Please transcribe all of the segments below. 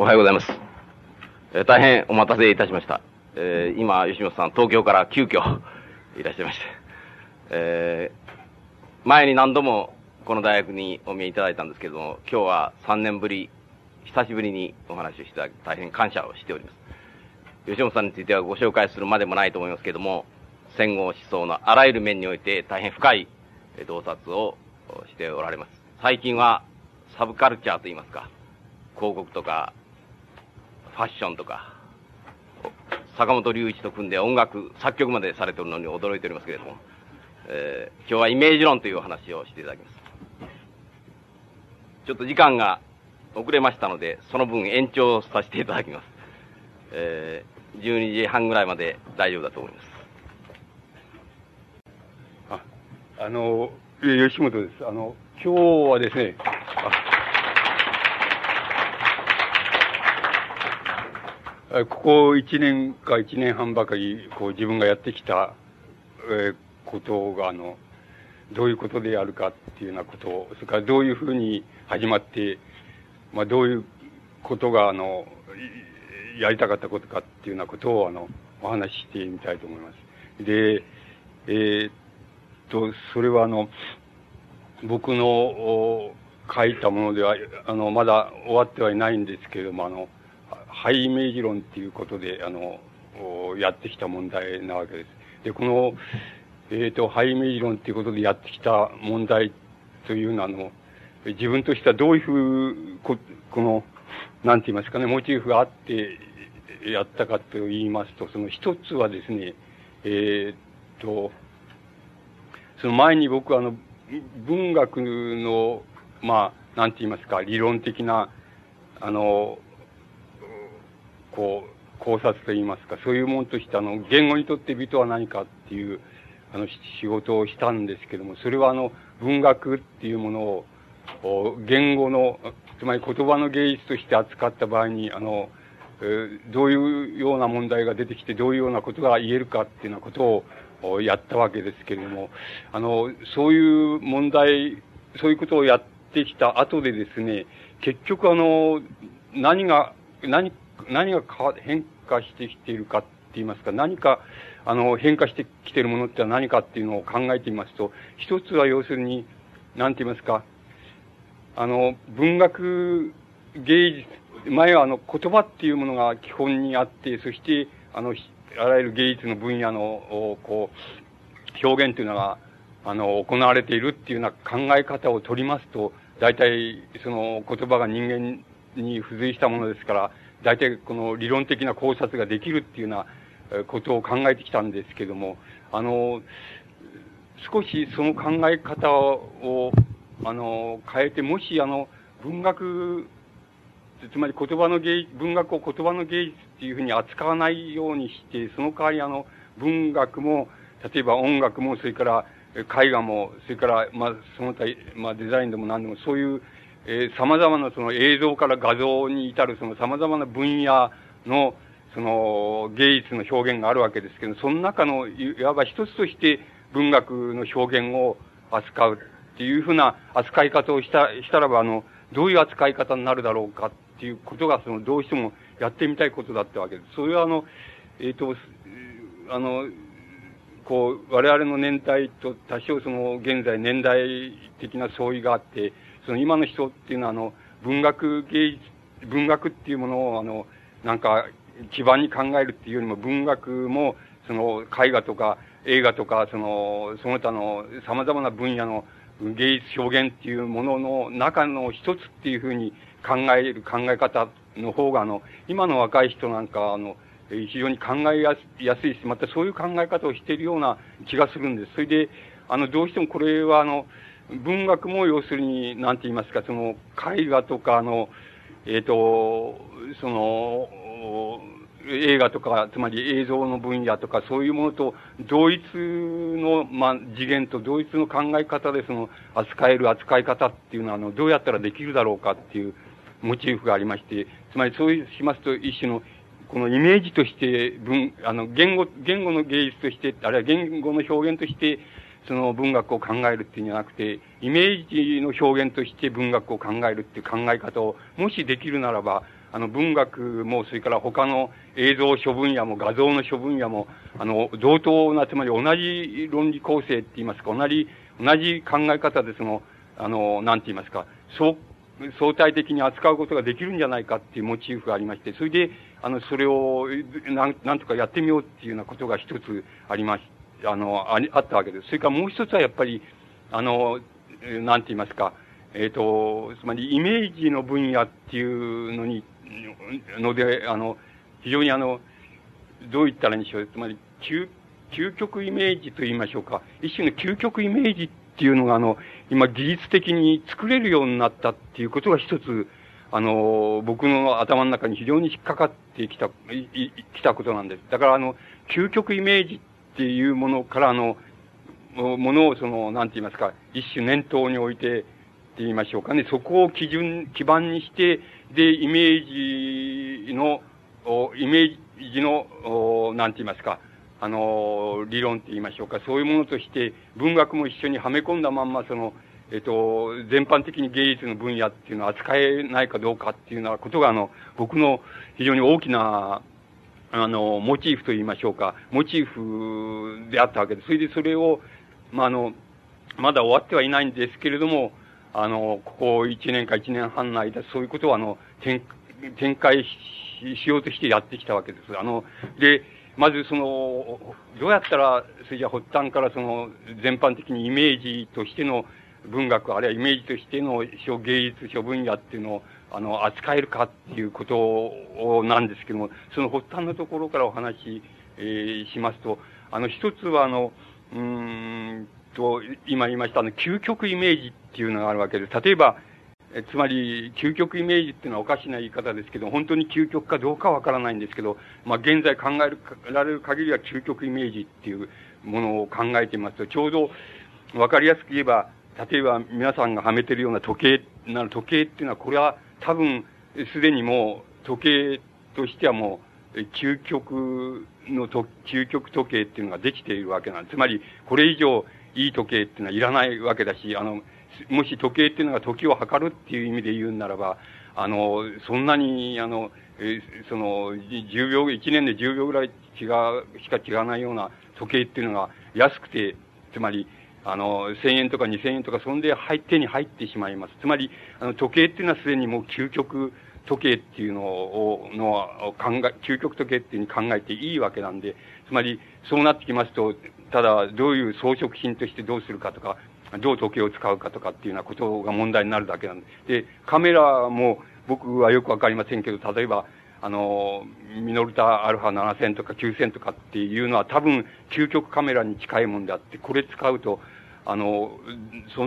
おはようございます。大変お待たせいたしました。今、吉本さん、東京から急遽いらっしゃいまして、前に何度もこの大学にお見えいただいたんですけども、今日は3年ぶり、久しぶりにお話をしていただき、大変感謝をしております。吉本さんについてはご紹介するまでもないと思いますけども、戦後思想のあらゆる面において大変深い洞察をしておられます。最近はサブカルチャーといいますか、広告とかファッションとか、坂本龍一と組んで音楽作曲までされているのに驚いておりますけれども、今日はイメージ論というお話をしていただきます。ちょっと時間が遅れましたので、その分延長させていただきます。12時半ぐらいまで大丈夫だと思います。吉本です。今日はですね、ここ1年か1年半ばかり、こう自分がやってきた、ことが、どういうことであるかっていうようなことを、それからどういうふうに始まって、まあどういうことが、やりたかったことかっていうようなことを、お話ししてみたいと思います。で、それは僕の書いたものでは、まだ終わってはいないんですけれども、廃イメージ論っていうことで、やってきた問題なわけです。で、この、廃イメージ論っていうことでやってきた問題というのは、自分としてはどういうふう、なんて言いますかね、モチーフがあってやったかと言いますと、その一つはですね、その前に僕は文学の、まあ、なんて言いますか、理論的な、考察といいますか、そういうものとして、言語にとって美とは何かっていう、仕事をしたんですけども、それは文学っていうものを、言語の、つまり言葉の芸術として扱った場合に、どういうような問題が出てきて、どういうようなことが言えるかっていうようなことをやったわけですけれども、そういう問題、そういうことをやってきた後でですね、結局何が変化してきているかって言いますか、何か、変化してきているものって何かっていうのを考えてみますと、一つは要するに、なんて言いますか、文学芸術、前は言葉っていうものが基本にあって、そして、あらゆる芸術の分野の、表現というのが、行われているっていうような考え方を取りますと、大体、その言葉が人間に付随したものですから、大体この理論的な考察ができるっていうようなことを考えてきたんですけども、少しその考え方を、変えて、もし文学、つまり言葉の芸術、文学を言葉の芸術っていうふうに扱わないようにして、その代わり文学も、例えば音楽も、それから絵画も、それから、まあ、その他、まあ、デザインでも何でも、そういう、様々なその映像から画像に至るその様々な分野のその芸術の表現があるわけですけど、その中のいわば一つとして文学の表現を扱うっていうふうな扱い方をしたらばどういう扱い方になるだろうかっていうことがどうしてもやってみたいことだったわけです。それは我々の年代と多少その現在年代的な相違があって、その今の人っていうのは文学っていうものをなんか基盤に考えるっていうよりも文学もその絵画とか映画とかその他の様々な分野の芸術表現っていうものの中の一つっていうふうに考え方の方が今の若い人なんか非常に考えやすいし、またそういう考え方をしているような気がするんです。それでどうしてもこれは文学も要するに、なんて言いますか、絵画とか映画とか、つまり映像の分野とか、そういうものと同一の、まあ、次元と同一の考え方で、扱える扱い方っていうのは、どうやったらできるだろうかっていうモチーフがありまして、つまりそうしますと、一種の、このイメージとして、言語の芸術として、あるいは言語の表現として、文学を考えるっていうんじゃなくて、イメージの表現として文学を考えるっていう考え方を、もしできるならば、文学も、それから他の映像諸分野も画像の諸分野も、同等な、つまり同じ論理構成って言いますか、同じ考え方でなんて言いますか、相対的に扱うことができるんじゃないかっていうモチーフがありまして、それで、それをなんとかやってみようっていうようなことが一つありまし、あったわけです。それからもう一つはやっぱり、なんて言いますか、つまりイメージの分野っていうので、非常にどう言ったらいいんでしょう、つまり、究極イメージと言いましょうか、一種の究極イメージっていうのが、今技術的に作れるようになったっていうことが一つ、僕の頭の中に非常に引っかかってきたことなんです。だから究極イメージっていうものからものをなんて言いますか、一種念頭に置いて、って言いましょうかね、そこを基盤にして、で、イメージの、なんて言いますか、理論って言いましょうか、そういうものとして、文学も一緒にはめ込んだまんま、全般的に芸術の分野っていうのは扱えないかどうかっていうようなことが、僕の非常に大きな、モチーフと言いましょうか、モチーフであったわけです。それでそれを、まだ終わってはいないんですけれども、ここ1年か1年半の間、そういうことを展開しようとしてやってきたわけです。で、まずどうやったら、それじゃ発端から全般的にイメージとしての文学、あるいはイメージとしての芸術、諸分野っていうのを、扱えるかっていうことをなんですけども、その発端のところからお話し、しますと、一つは今言いました究極イメージっていうのがあるわけです。例えば、つまり、究極イメージっていうのはおかしな言い方ですけど、本当に究極かどうかわからないんですけど、現在考えられる限りは究極イメージっていうものを考えていますと、ちょうどわかりやすく言えば、例えば皆さんがはめてるような時計っていうのは、これは多分、すでにもう時計としてはもう、究極時計っていうのができているわけなんです。つまり、これ以上いい時計っていうのはいらないわけだし、もし時計っていうのが時を測るっていう意味で言うならば、そんなに、10秒、1年で10秒ぐらいしか違わないような時計っていうのが安くて、つまり、1000円とか2000円とか、そんで手に入ってしまいます。つまり、時計っていうのはすでにもう究極、時計っていうのを、究極時計っていうふうに考えていいわけなんで、つまり、そうなってきますと、ただ、どういう装飾品としてどうするかとか、どう時計を使うかとかっていうようなことが問題になるだけなんで。で、カメラも僕はよくわかりませんけど、例えば、ミノルタアルファ7000とか9000とかっていうのは多分、究極カメラに近いもんであって、これ使うと、そん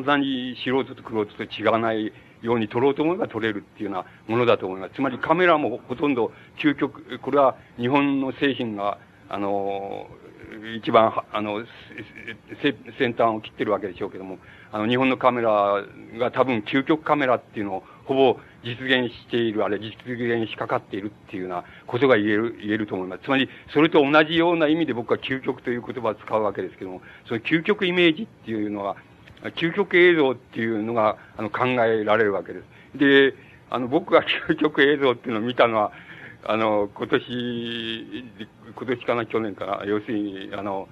なに素人と玄人と違わないように撮ろうと思えば撮れるっていうようなものだと思います。つまりカメラもほとんど究極、これは日本の製品が、一番、先端を切ってるわけでしょうけども、日本のカメラが多分究極カメラっていうのをほぼ実現している、あれ実現しかかっているっていうようなことが言えると思います。つまり、それと同じような意味で僕は究極という言葉を使うわけですけども、その究極イメージっていうのは、究極映像っていうのが考えられるわけです。で、僕が究極映像っていうのを見たのは、今年かな、去年かな、要するに、東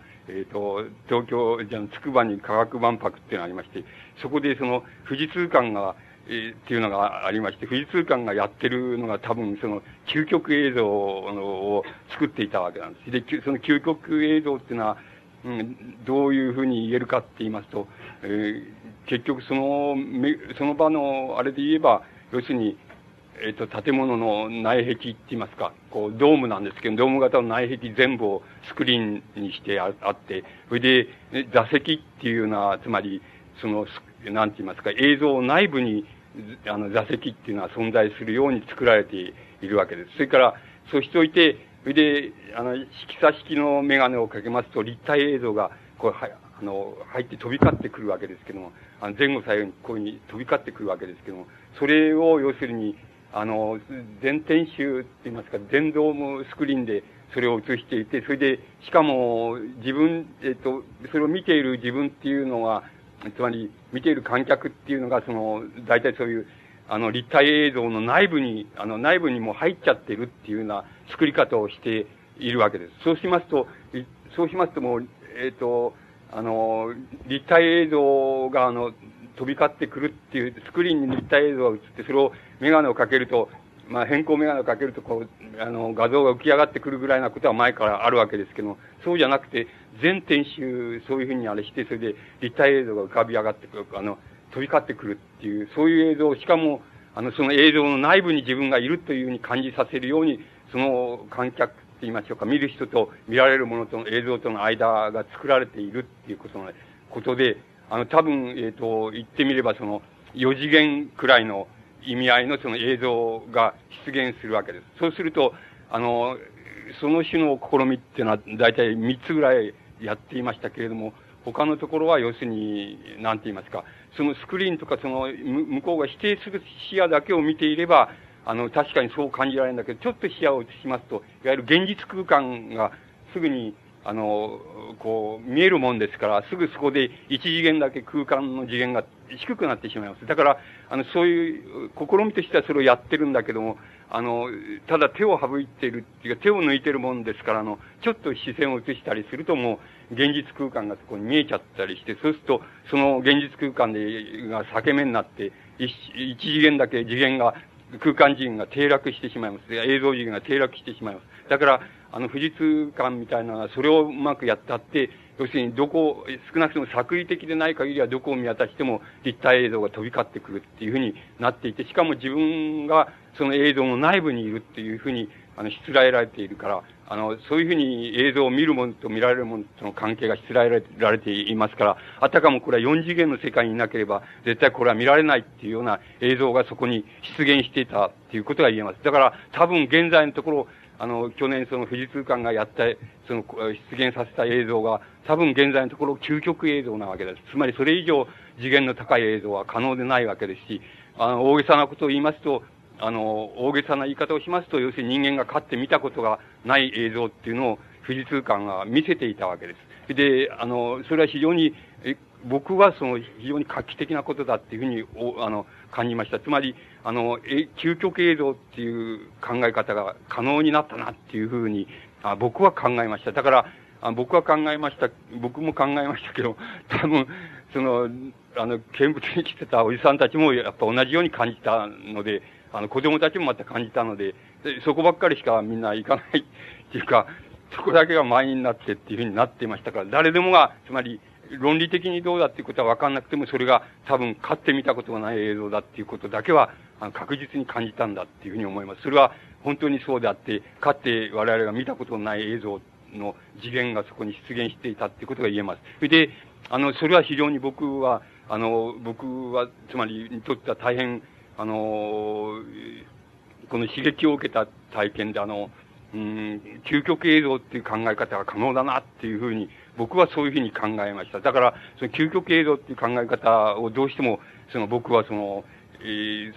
京、つくばに科学万博っていうのがありまして、そこで富士通館が、っていうのがありまして、富士通館がやってるのが多分究極映像を作っていたわけなんです。で、その究極映像っていうのは、どういうふうに言えるかって言いますと、結局その場のあれで言えば、要するに、建物の内壁って言いますか、こう、ドームなんですけど、ドーム型の内壁全部をスクリーンにしてあって、それで、座席っていうのは、つまり、なんて言いますか、映像内部に、座席っていうのは存在するように作られているわけです。それから、そうしておいて、それで、色彩式のメガネをかけますと、立体映像が、こう、入って飛び交ってくるわけですけども、前後左右にこういうふうに飛び交ってくるわけですけども、それを要するに、全天守って言いますか、全ドームスクリーンでそれを映していて、それで、しかもそれを見ている自分っていうのは、つまり見ている観客っていうのが、大体そういう、立体映像の内部にも入っちゃってるっていうような作り方をしているわけです。そうしますともう、立体映像が飛び交ってくるっていう、スクリーンに立体映像が映って、それをメガネをかけると、偏光メガネをかけると、こう、画像が浮き上がってくるぐらいなことは前からあるわけですけど、そうじゃなくて、全編集、そういうふうにして、それで立体映像が浮かび上がってくる、飛び交ってくるっていう、そういう映像を、しかも、その映像の内部に自分がいるというふうに感じさせるように、その観客って言いましょうか、見る人と見られるものとの映像との間が作られているっていうことで、多分、言ってみれば、4次元くらいの意味合いのその映像が出現するわけです。そうすると、その種の試みっていうのは大体3つぐらいやっていましたけれども、他のところは要するに、なんて言いますか、そのスクリーンとか向こうが否定する視野だけを見ていれば、確かにそう感じられるんだけど、ちょっと視野を移しますと、いわゆる現実空間がすぐに、こう、見えるもんですから、すぐそこで一次元だけ空間の次元が低くなってしまいます。だから、そういう試みとしてはそれをやってるんだけども、ただ手を省いているっていうか、手を抜いてるもんですから、ちょっと視線を移したりするともう、現実空間がそこに見えちゃったりして、そうすると、その現実空間が裂け目になって、一次元だけ空間次元が低落してしまいます。映像次元が低落してしまいます。だから、富士通感みたいなのは、それをうまくやったって、要するに少なくとも作為的でない限りは、どこを見渡しても立体映像が飛び交ってくるっていうふうになっていて、しかも自分がその映像の内部にいるっていうふうに、しつらえられているから、そういうふうに映像を見るものと見られるものとの関係がしつらえられていますから、あたかもこれは4次元の世界にいなければ、絶対これは見られないっていうような映像がそこに出現していたっていうことが言えます。だから多分現在のところ、去年その富士通感がやった、出現させた映像が、多分現在のところ究極映像なわけです。つまりそれ以上次元の高い映像は可能でないわけですし、大げさなことを言いますと、大げさな言い方をしますと、要するに人間がかつて見たことがない映像っていうのを富士通感が見せていたわけです。で、それは非常に、僕は非常に画期的なことだっていうふうに、感じました。つまり、究極映像っていう考え方が可能になったなっていうふうに、僕は考えました。だから、僕も考えましたけど、多分、見物に来てたおじさんたちもやっぱ同じように感じたので、子供たちもまた感じたので、そこばっかりしかみんな行かないっていうか、そこだけが前になってっていうふうになっていましたから、誰でもが、つまり、論理的にどうだっていうことは分かんなくても、それが多分、かつて見たことがない映像だっていうことだけは、確実に感じたんだっていうふうに思います。それは本当にそうであって、かつて我々が見たことのない映像の次元がそこに出現していたっていうことが言えます。それで、それは非常に僕は、つまり、にとっては大変、この刺激を受けた体験で、究極映像っていう考え方が可能だなっていうふうに、僕はそういうふうに考えました。だから、その究極映像っていう考え方をどうしても、僕はどうし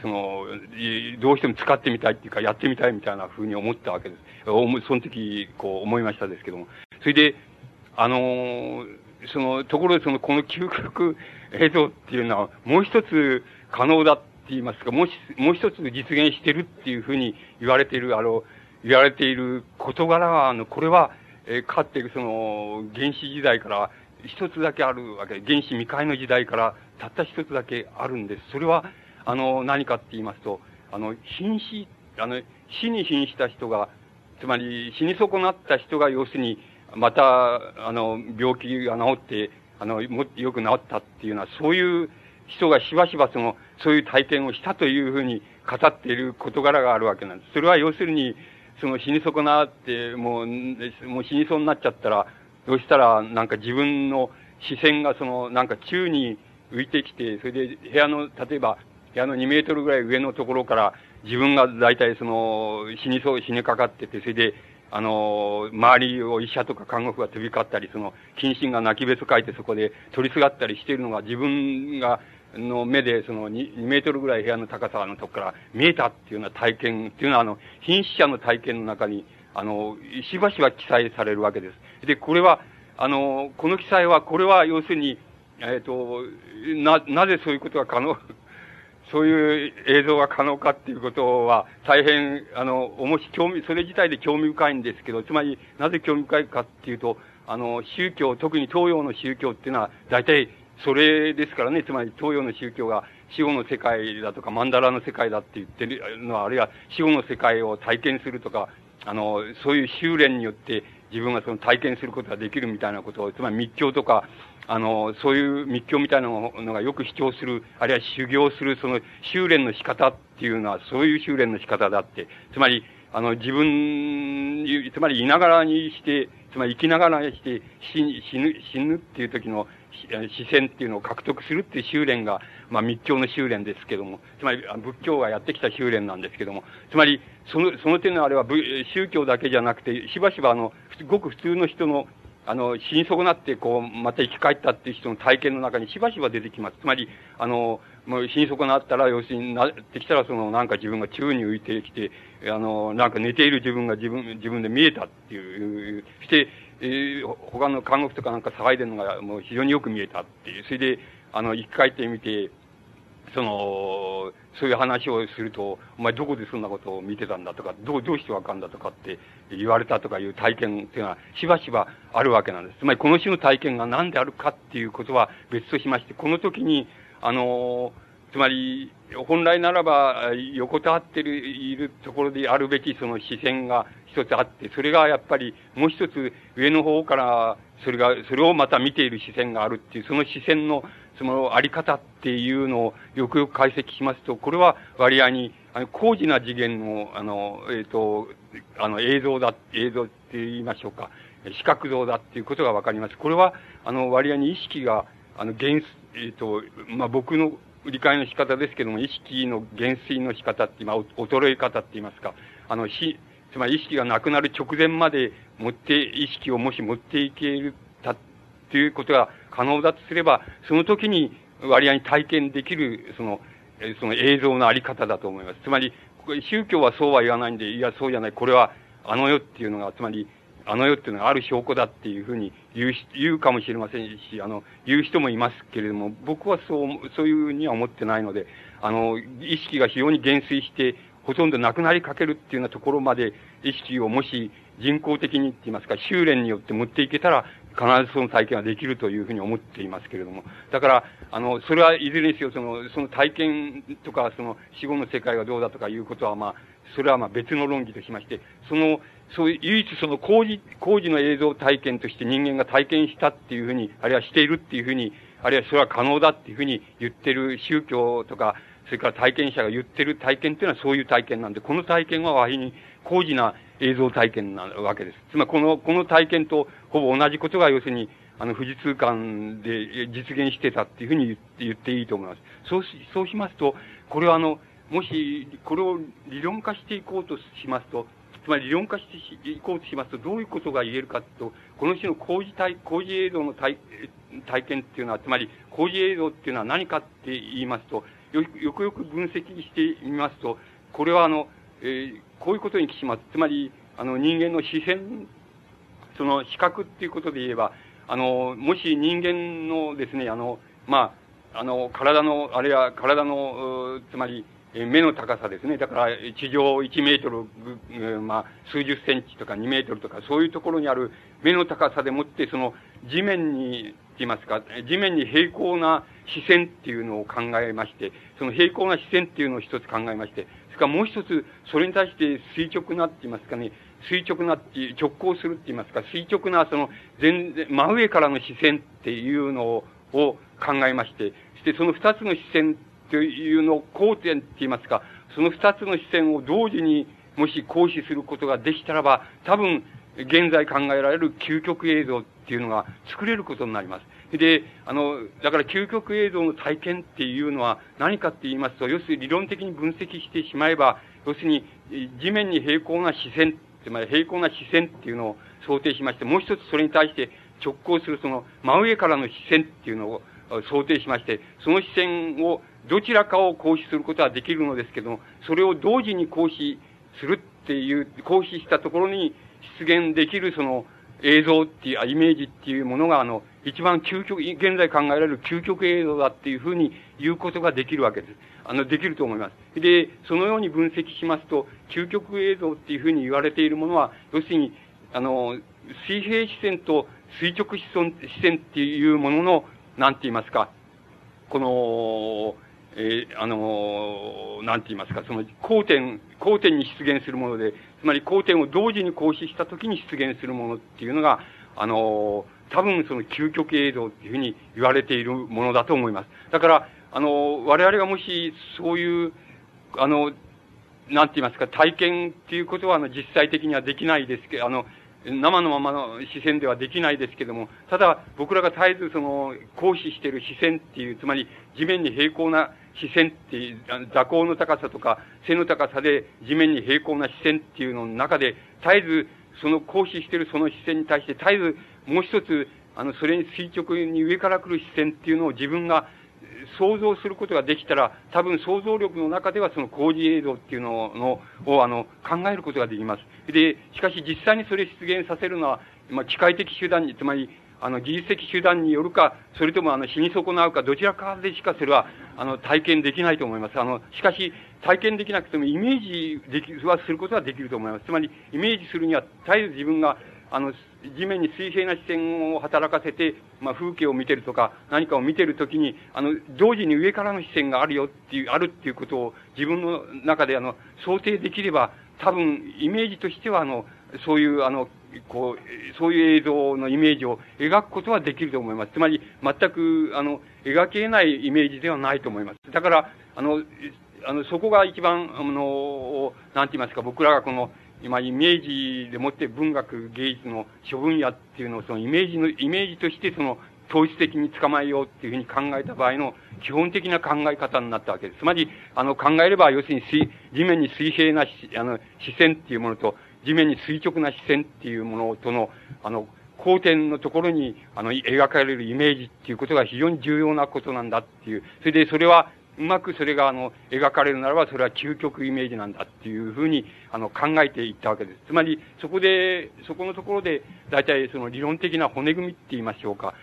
ても使ってみたいっていうか、やってみたいみたいなふうに思ったわけです。その時、こう思いましたですけども。それで、ところでこの究極映像っていうのは、もう一つ可能だって言いますか、もう一つ実現してるっていうふうに言われている事柄は、これは、かつて原始時代から一つだけあるわけで、原始未開の時代からたった一つだけあるんです。それは、何かって言いますと、死に瀕した人が、つまり死に損なった人が、要するに、また、病気が治って、よく治ったっていうのは、そういう人がしばしばそういう体験をしたというふうに語っている事柄があるわけなんです。それは要するに、死に損なって、もう死にそうになっちゃったら、どうしたら、なんか自分の視線がなんか宙に浮いてきて、それで例えば、部屋の2メートルぐらい上のところから、自分が大体死にかかってて、それで、周りを医者とか看護婦が飛び交ったり、近親が泣きべそかいてそこで取りすがったりしているのが自分が、目で2メートルぐらい部屋の高さのとこから見えたっていうような体験っていうのは、瀕死者の体験の中に、しばしば記載されるわけです。で、これは、この記載は、これは要するに、なぜそういうことが可能そういう映像が可能かっていうことは、大変、それ自体で興味深いんですけど、つまり、なぜ興味深いかっていうと、宗教、特に東洋の宗教っていうのは、大体、それですからね、つまり、東洋の宗教が、死後の世界だとか、曼荼羅の世界だって言ってるのは、あるいは死後の世界を体験するとか、そういう修練によって、自分がその体験することができるみたいなことを、つまり密教とか、そういう密教みたいなのがよく主張する、あるいは修行する、その修練の仕方っていうのは、そういう修練の仕方だって。つまり、つまりいながらにして、つまり生きながらにして、死ぬっていう時の視線っていうのを獲得するっていう修練が、まあ密教の修練ですけども、つまり仏教がやってきた修練なんですけども、つまり、その点のあれは宗教だけじゃなくて、しばしばごく普通の人の、死に損なって、また生き返ったっていう人の体験の中にしばしば出てきます。つまり、もう死に損なったら、要するになってきたら、なんか自分が宙に浮いてきて、なんか寝ている自分が自分で見えたっていう、して、他の看護婦とかなんか騒いでるのが、もう非常によく見えたっていう。それで、生き返ってみて、そういう話をすると、お前どこでそんなことを見てたんだとか、どうしてわかんだとかって言われたとかいう体験っていうのはしばしばあるわけなんです。つまりこの種の体験が何であるかっていうことは別としまして、この時に、つまり本来ならば横たわっているところであるべきその視線が一つあって、それがやっぱりもう一つ上の方からそれをまた見ている視線があるっていう、その視線のそのあり方っていうのをよくよく解析しますと、これは割合に、高次な次元の、映像って言いましょうか、視覚像だっていうことがわかります。これは、割合に意識が、僕の理解の仕方ですけども、意識の減衰の仕方って、衰え方って言いますか、つまり意識がなくなる直前まで意識をもし持っていけるということが可能だとすれば、その時に割合に体験できる、その映像のあり方だと思います。つまり、宗教はそうは言わないんで、いや、そうじゃない、これは世っていうのが、つまり、世っていうのがある証拠だっていうふうに言うかもしれませんし、言う人もいますけれども、僕はそういうふうには思ってないので、意識が非常に減衰して、ほとんどなくなりかけるっていうようなところまで意識をもし人工的にって言いますか、修練によって持っていけたら、必ずその体験はできるというふうに思っていますけれども。だから、それはいずれにせよ、その体験とか、死後の世界がどうだとかいうことは、それは別の論議としまして、唯一工事の映像体験として人間が体験したっていうふうに、あるいはしているっていうふうに、あるいはそれは可能だっていうふうに言ってる宗教とか、それから体験者が言ってる体験っていうのはそういう体験なんで、この体験は割に高次な映像体験なわけです。つまりこの体験とほぼ同じことが要するに、富士通館で実現してたっていうふうに言っていいと思います。そうしますと、これはもし、これを理論化していこうとしますと、つまり理論化していこうとしますと、どういうことが言えるかと、この種の工事映像の体験っていうのは、つまり工事映像っていうのは何かって言いますと、よくよく分析してみますと、これはこういうことにします。つまり、人間の視線、視覚っていうことで言えば、もし人間のですね、体の、つまり、目の高さですね。だから、地上1メートル、数十センチとか2メートルとか、そういうところにある目の高さでもって、地面に、言いますか、地面に平行な視線っていうのを考えまして、その平行な視線っていうのを一つ考えまして、それからもう一つ、それに対して垂直なって言いますかね、直行するって言いますか、垂直な真上からの視線っていうのを考えまして、そしてその二つの視線というのを交点って言いますか、その二つの視線を同時にもし行使することができたらば、多分、現在考えられる究極映像っていうのが作れることになります。で、だから究極映像の体験っていうのは何かって言いますと、要するに理論的に分析してしまえば、要するに地面に平行な視線、つまり平行な視線っていうのを想定しまして、もう一つそれに対して直行する真上からの視線っていうのを想定しまして、その視線をどちらかを行使することはできるのですけども、それを同時に行使するっていう、行使したところに、出現できる映像っていう、イメージっていうものが、一番究極、現在考えられる究極映像だっていうふうに言うことができるわけです。できると思います。で、そのように分析しますと、究極映像っていうふうに言われているものは、要するに、水平視線と垂直視線っていうものの、なんて言いますか、この、なんて言いますか、その交点に出現するもので、つまり交点を同時に行使したときに出現するものっていうのが、多分その究極映像っていうふうに言われているものだと思います。だから、我々がもしそういう、なんて言いますか、体験っていうことは実際的にはできないですけど、生のままの視線ではできないですけども、ただ僕らが絶えずその行使している視線っていう、つまり地面に平行な視線っていう、座高の高さとか背の高さで地面に平行な視線っていうのの中で、絶えずその行使しているその視線に対して絶えずもう一つ、それに垂直に上から来る視線っていうのを自分が想像することができたら、多分想像力の中ではその工事映像っていうのを考えることができます。で、しかし実際にそれを出現させるのは、機械的手段に、つまり、技術的手段によるか、それとも死に損なうか、どちらかでしかそれは、体験できないと思います。しかし、体験できなくてもイメージはすることはできると思います。つまり、イメージするには、絶えず自分が、地面に水平な視線を働かせて、風景を見てるとか、何かを見てるときに、同時に上からの視線があるっていうことを自分の中で想定できれば、多分、イメージとしてはそういうそういう映像のイメージを描くことはできると思います。つまり、全く、描けないイメージではないと思います。だから、そこが一番、なんて言いますか、僕らが今、イメージでもって文学、芸術の諸分野っていうのをそのイメージとしてその統一的に捕まえようっていうふうに考えた場合の基本的な考え方になったわけです。つまり、考えれば、要するに地面に水平な視線っていうものと、地面に垂直な視線っていうものとの、交点のところに、描かれるイメージっていうことが非常に重要なことなんだっていう。それで、それは、うまくそれが描かれるならば、それは究極イメージなんだっていうふうに考えていったわけです。つまり、そこのところで、大体その理論的な骨組みって言いましょうか。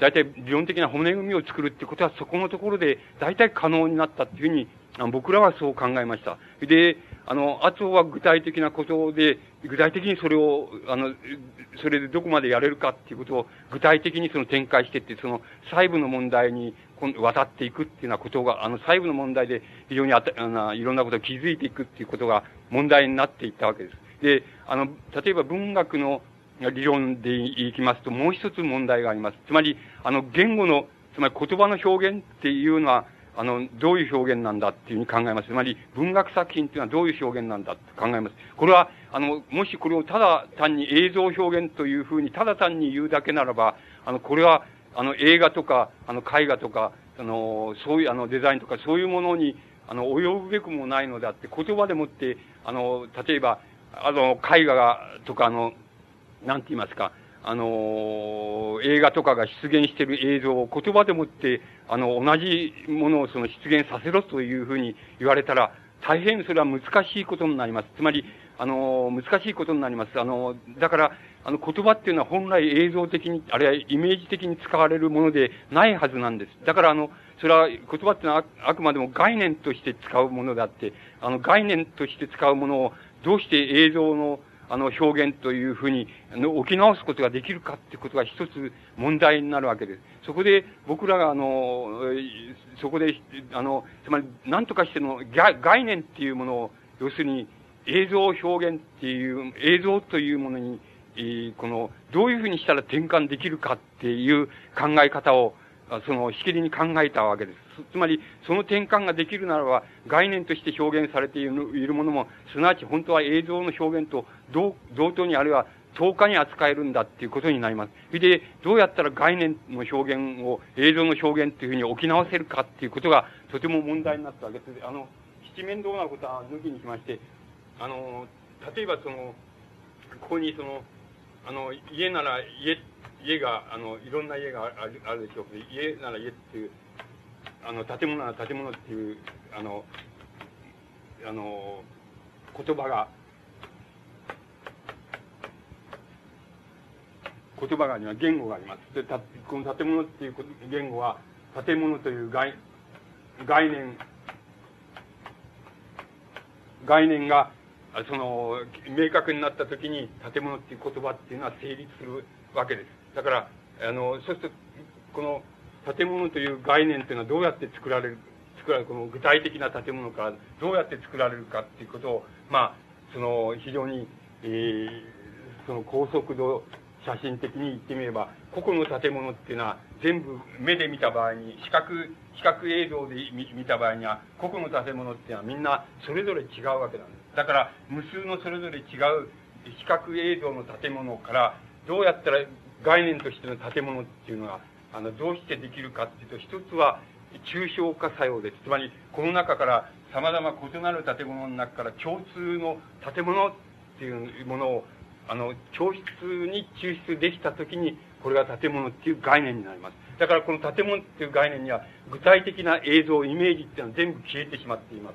大体理論的な骨組みを作るってことは、そこのところで大体可能になったっていうふうに、僕らはそう考えました。で、あとは具体的なことで、具体的にそれを、それでどこまでやれるかっていうことを具体的にその展開していって、その細部の問題に渡っていくっていうようなことが、細部の問題で非常にいろんなことを気づいていくっていうことが問題になっていったわけです。で、例えば文学の理論でいきますと、もう一つ問題があります。つまり、言語の、つまり言葉の表現っていうのは、どういう表現なんだっていうふうに考えます。つまり、文学作品っていうのはどういう表現なんだって考えます。これは、もしこれをただ単に映像表現というふうに、ただ単に言うだけならば、これは、映画とか、絵画とか、そういう、デザインとか、そういうものに、及ぶべくもないのであって、言葉でもって、例えば、絵画が、とか、なんて言いますか、映画とかが出現している映像を言葉でもって、同じものをその出現させろというふうに言われたら、大変それは難しいことになります。つまり、難しいことになります。だから、言葉っていうのは本来映像的に、あるいはイメージ的に使われるものでないはずなんです。だから、それは言葉っていうのはあくまでも概念として使うものであって、概念として使うものをどうして映像の表現というふうに置き直すことができるかっていうことが一つ問題になるわけです。そこで僕らがそこでつまり何とかしての概念っていうものを、要するに映像表現っていう、映像というものに、どういうふうにしたら転換できるかっていう考え方をしきりに考えたわけです。つまり、その転換ができるならば、概念として表現されているものも、すなわち本当は映像の表現と同等に、あるいは等価に扱えるんだっていうことになります。それで、どうやったら概念の表現を映像の表現というふうに置き直せるかっていうことが、とても問題になったわけです。七面倒なことは抜きにしまして、例えばここに家なら家が、いろんな家があるでしょうけど、家なら家っていう、建物なら建物っていう、言葉が、言葉があります。言語があります。で、この建物っていう言語は、建物という概念がその明確になった時に、建物っていう言葉っていうのは成立するわけです。だからそうすると、この建物という概念というのはどうやって作られる、この具体的な建物からどうやって作られるかっていうことを、まあその非常に、その高速度写真的に言ってみれば、個々の建物っていうのは全部目で見た場合に、視覚映像で見た場合には、個々の建物っていうのはみんなそれぞれ違うわけなんです。だから無数のそれぞれ違う視覚映像の建物からどうやったら概念としての建物っていうのはどうしてできるかっていうと、一つは抽象化作用です。つまりこの中からさまざま異なる建物の中から共通の建物っていうものを教室に抽出できたときに、これが建物っていう概念になります。だからこの建物っていう概念には、具体的な映像、イメージっていうのは全部消えてしまっています。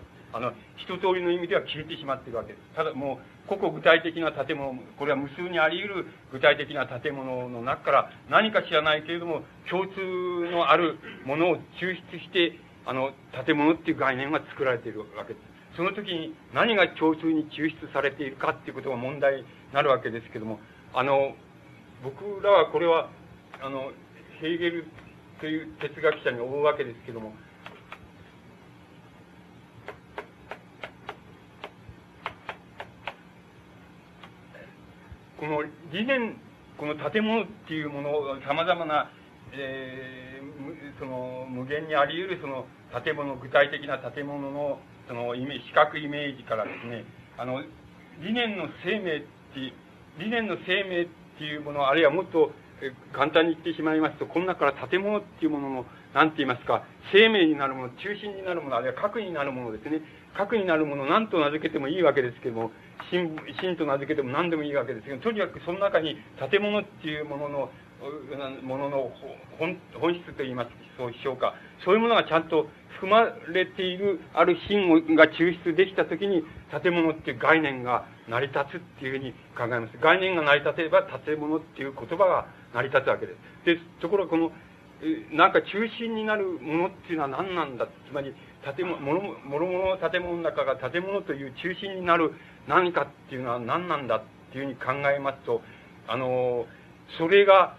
一通りの意味では消えてしまっているわけです。ただもう、個々具体的な建物、これは無数にあり得る具体的な建物の中から、何か知らないけれども、共通のあるものを抽出して、建物っていう概念が作られているわけです。その時に何が共通に抽出されているかっていうことが問題になるわけですけども、僕らはこれは、ヘーゲルという哲学者に追うわけですけども、この理念、この建物っていうものをさまざまな、その無限にあり得るその建物、具体的な建物のその視覚イメージからですね、理念の生命っていうもの、あるいはもっと簡単に言ってしまいますと、この中から建物っていうものの、なんて言いますか、生命になるもの、中心になるもの、あるいは核になるものですね。核になるもの、何と名付けてもいいわけですけども、真と名付けても何でもいいわけですけど、とにかくその中に建物っていうものの本質といいますでしょうか、そういうものがちゃんと含まれているある品が抽出できたときに、建物っていう概念が成り立つっていうふうに考えます。概念が成り立てば、建物っていう言葉が成り立つわけです。で、ところがこのなんか中心になるものっていうのは何なんだ、つまりもろもろの建物の中が建物という中心になる何かっていうのは何なんだっていうふうに考えますと、それは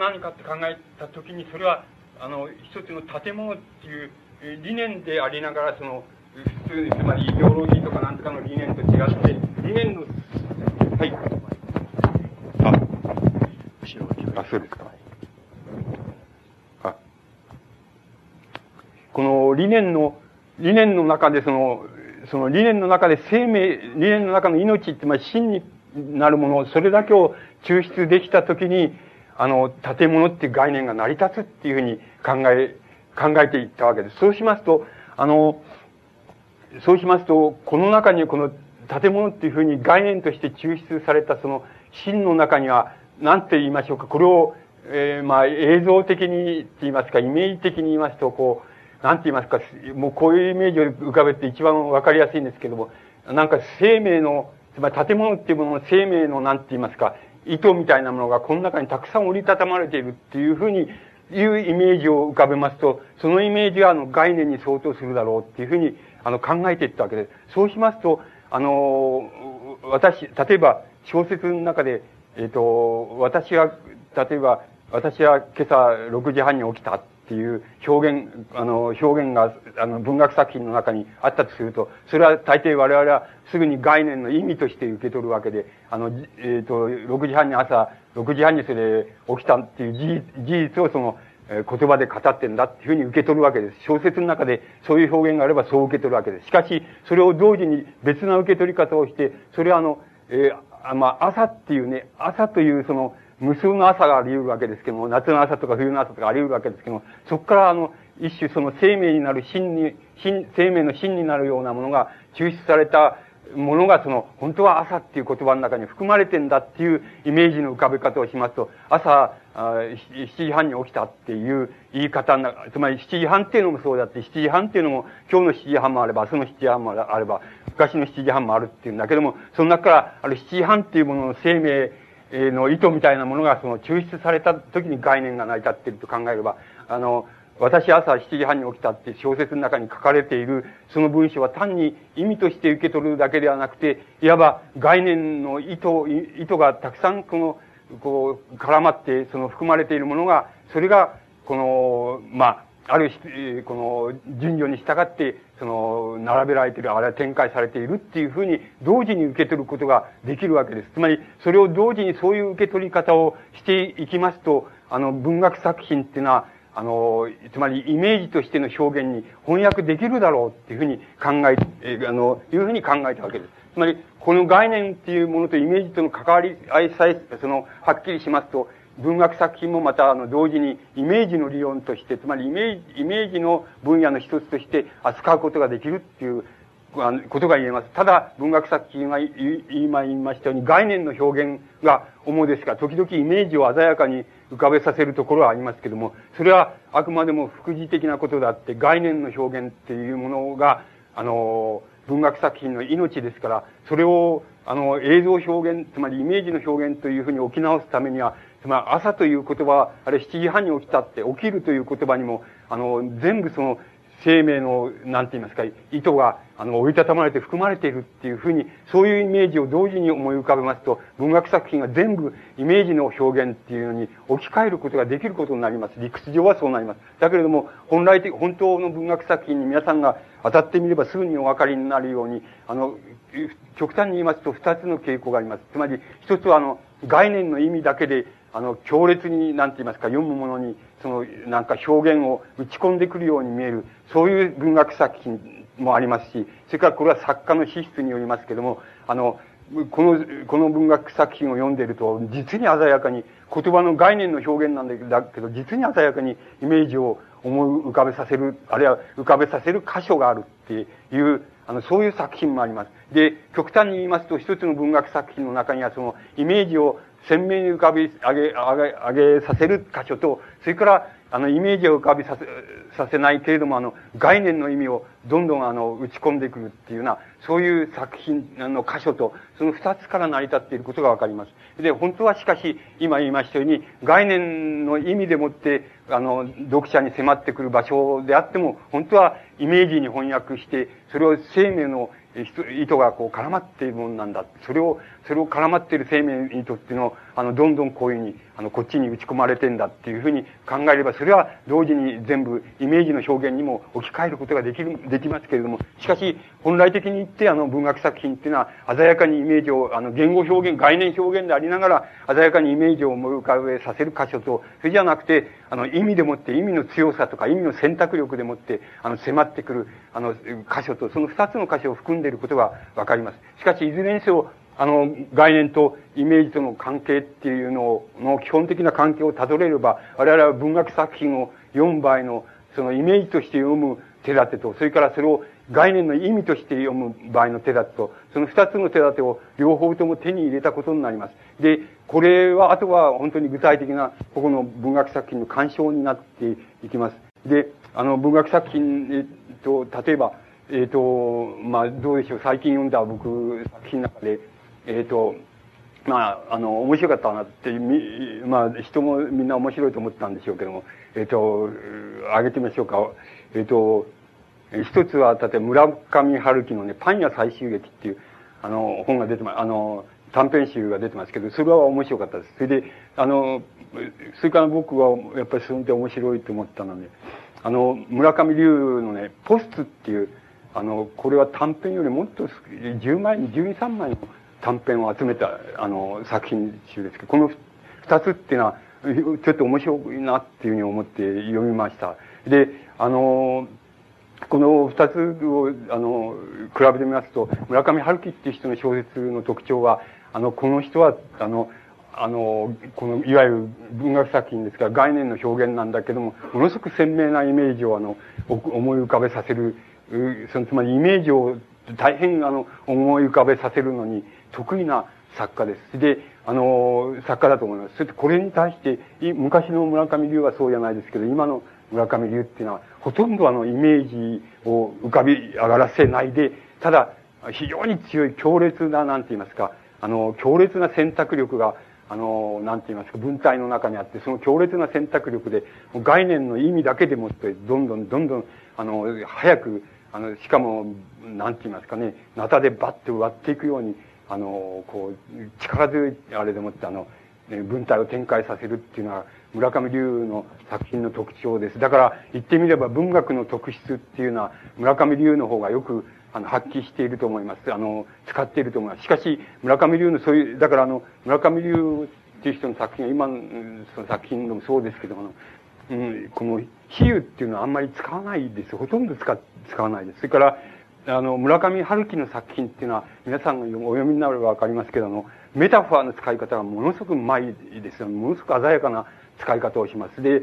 何かって考えたときに、それは一つの建物っていう理念でありながら、その普通に、つまりイデオロギーとか何とかの理念と違って、理念のはいそうですか。この理念の中でその理念の中で生命、理念の中の命って、まあ真になるもの、それだけを抽出できたときに、建物っていう概念が成り立つっていうふうに考えていったわけです。そうしますと、この中にこの建物っていうふうに概念として抽出されたその真の中には、何て言いましょうか、これを、まあ映像的に言いますか、イメージ的に言いますと、こう、何て言いますか、もうこういうイメージを浮かべて一番わかりやすいんですけども、なんか生命の、つまり建物っていうものの生命の何て言いますか、糸みたいなものがこの中にたくさん折りたたまれているっていうふうにいうイメージを浮かべますと、そのイメージは概念に相当するだろうっていうふうに考えていったわけです。そうしますと、例えば小説の中で、私は今朝6時半に起きたっていう表現が、文学作品の中にあったとすると、それは大抵我々はすぐに概念の意味として受け取るわけで、6時半にそれ起きたっていう事実をその言葉で語ってんだっていうふうに受け取るわけです。小説の中でそういう表現があればそう受け取るわけです。しかし、それを同時に別な受け取り方をして、それは朝っていうね、朝というその、無数の朝があり得るわけですけども、夏の朝とか冬の朝とかあり得るわけですけども、そこから一種その生命になる生命の真になるようなものが抽出されたものが、本当は朝っていう言葉の中に含まれてんだっていうイメージの浮かべ方をしますと、朝、7時半に起きたっていう言い方の中、つまり7時半っていうのもそうだって、7時半っていうのも今日の7時半もあれば、明日の7時半もあれば、昔の7時半もあるっていうんだけども、その中から7時半っていうものの生命の意図みたいなものがその抽出された時に概念が成り立っていると考えれば、私朝7時半に起きたって小説の中に書かれているその文章は単に意味として受け取るだけではなくて、いわば概念の意図がたくさんこう絡まって、その含まれているものが、それがあるこの順序に従ってその並べられている、あれは展開されているっていうふうに同時に受け取ることができるわけです。つまりそれを同時にそういう受け取り方をしていきますと、文学作品っていうのはつまりイメージとしての表現に翻訳できるだろうっていうふうに考えたわけです。つまりこの概念っていうものとイメージとの関わり合いさえはっきりしますと、文学作品もまた同時にイメージの理論として、つまりイメージの分野の一つとして扱うことができるっていうことが言えます。ただ文学作品は今言いましたように概念の表現が主ですが、時々イメージを鮮やかに浮かべさせるところはありますけども、それはあくまでも副次的なことであって、概念の表現っていうものが文学作品の命ですから、それを映像表現、つまりイメージの表現というふうに置き直すためには、つまり朝という言葉は、あれ7時半に起きたって起きるという言葉にも、全部その生命の、なんて言いますか、意図が、折りたたまれて含まれているっていうふうに、そういうイメージを同時に思い浮かべますと、文学作品が全部イメージの表現っていうのに置き換えることができることになります。理屈上はそうなります。だけれども、本当の文学作品に皆さんが当たってみればすぐにお分かりになるように、極端に言いますと二つの傾向があります。つまり、一つは概念の意味だけで、強烈に、なんて言いますか、読むものに、なんか表現を打ち込んでくるように見える、そういう文学作品もありますし、それからこれは作家の資質によりますけども、この文学作品を読んでいると、実に鮮やかに、言葉の概念の表現なんだけど、実に鮮やかにイメージを思い浮かべさせる、あるいは浮かべさせる箇所があるっていう、そういう作品もあります。で、極端に言いますと、一つの文学作品の中には、イメージを鮮明に浮かび上げさせる箇所と、それから、イメージを浮かびさせないけれども、概念の意味をどんどん打ち込んでくるっていうような、そういう作品の箇所と、その二つから成り立っていることがわかります。で、本当はしかし、今言いましたように、概念の意味でもって、読者に迫ってくる場所であっても、本当はイメージに翻訳して、それを生命の意図が絡まっているものなんだ。それを絡まっている生命の意図っていうのを、どんどんこういうふうに、こっちに打ち込まれてんだっていうふうに考えれば、それは同時に全部イメージの表現にも置き換えることができますけれども、しかし、本来的に言って文学作品っていうのは、鮮やかにイメージを、言語表現、概念表現でありながら、鮮やかにイメージを思い浮かべさせる箇所と、それじゃなくて、意味でもって、意味の強さとか、意味の選択力でもって、迫ってくる、箇所と、その二つの箇所を含んでいることがわかります。しかし、いずれにせよ、概念とイメージとの関係っていうの基本的な関係をたどれれば、我々は文学作品を読む場合の、そのイメージとして読む手立てと、それからそれを概念の意味として読む場合の手立てと、その二つの手立てを両方とも手に入れたことになります。で、これは、あとは本当に具体的な、ここの文学作品の鑑賞になっていきます。で、文学作品、例えば、どうでしょう、最近読んだ僕、作品の中で、面白かったなって、人もみんな面白いと思ったんでしょうけども、挙げてみましょうか。一つは、例えば村上春樹のね、パン屋最終劇っていう、本が出てます、短編集が出てますけど、それは面白かったです。それで、それから僕は、やっぱりその点面白いと思ったので、村上龍のね、ポスツっていう、これは短編よりもっと10枚、12、3枚の短編を集めた、作品集ですけど、この二つっていうのは、ちょっと面白いなっていうふうに思って読みました。で、この二つを、比べてみますと、村上春樹っていう人の小説の特徴は、この人は、この、いわゆる文学作品ですから、概念の表現なんだけども、ものすごく鮮明なイメージを、思い浮かべさせる、つまりイメージを大変、思い浮かべさせるのに得意な作家です。で、作家だと思います。それで、これに対して、昔の村上龍はそうじゃないですけど、今の村上龍っていうのは、ほとんどイメージを浮かび上がらせないで、ただ、非常に強い、強烈な、なんて言いますか、強烈な選択力が、なんて言いますか、文体の中にあって、その強烈な選択力で、概念の意味だけでもって、どんどん、早く、しかも、なんて言いますかね、ナタでバッと割っていくように、こう、力強い、あれでもって、文体を展開させるっていうのは、村上龍の作品の特徴です。だから、言ってみれば文学の特質っていうのは、村上龍の方がよく、発揮していると思います。使っていると思います。しかし、村上龍のそういう、だから村上龍っていう人の作品は、今のその作品でもそうですけども、この比喩っていうのはあんまり使わないです。ほとんど使わないです。それから、村上春樹の作品っていうのは、皆さんがお読みになればわかりますけども、メタファーの使い方がものすごくうまいです。ものすごく鮮やかな使い方をします。で、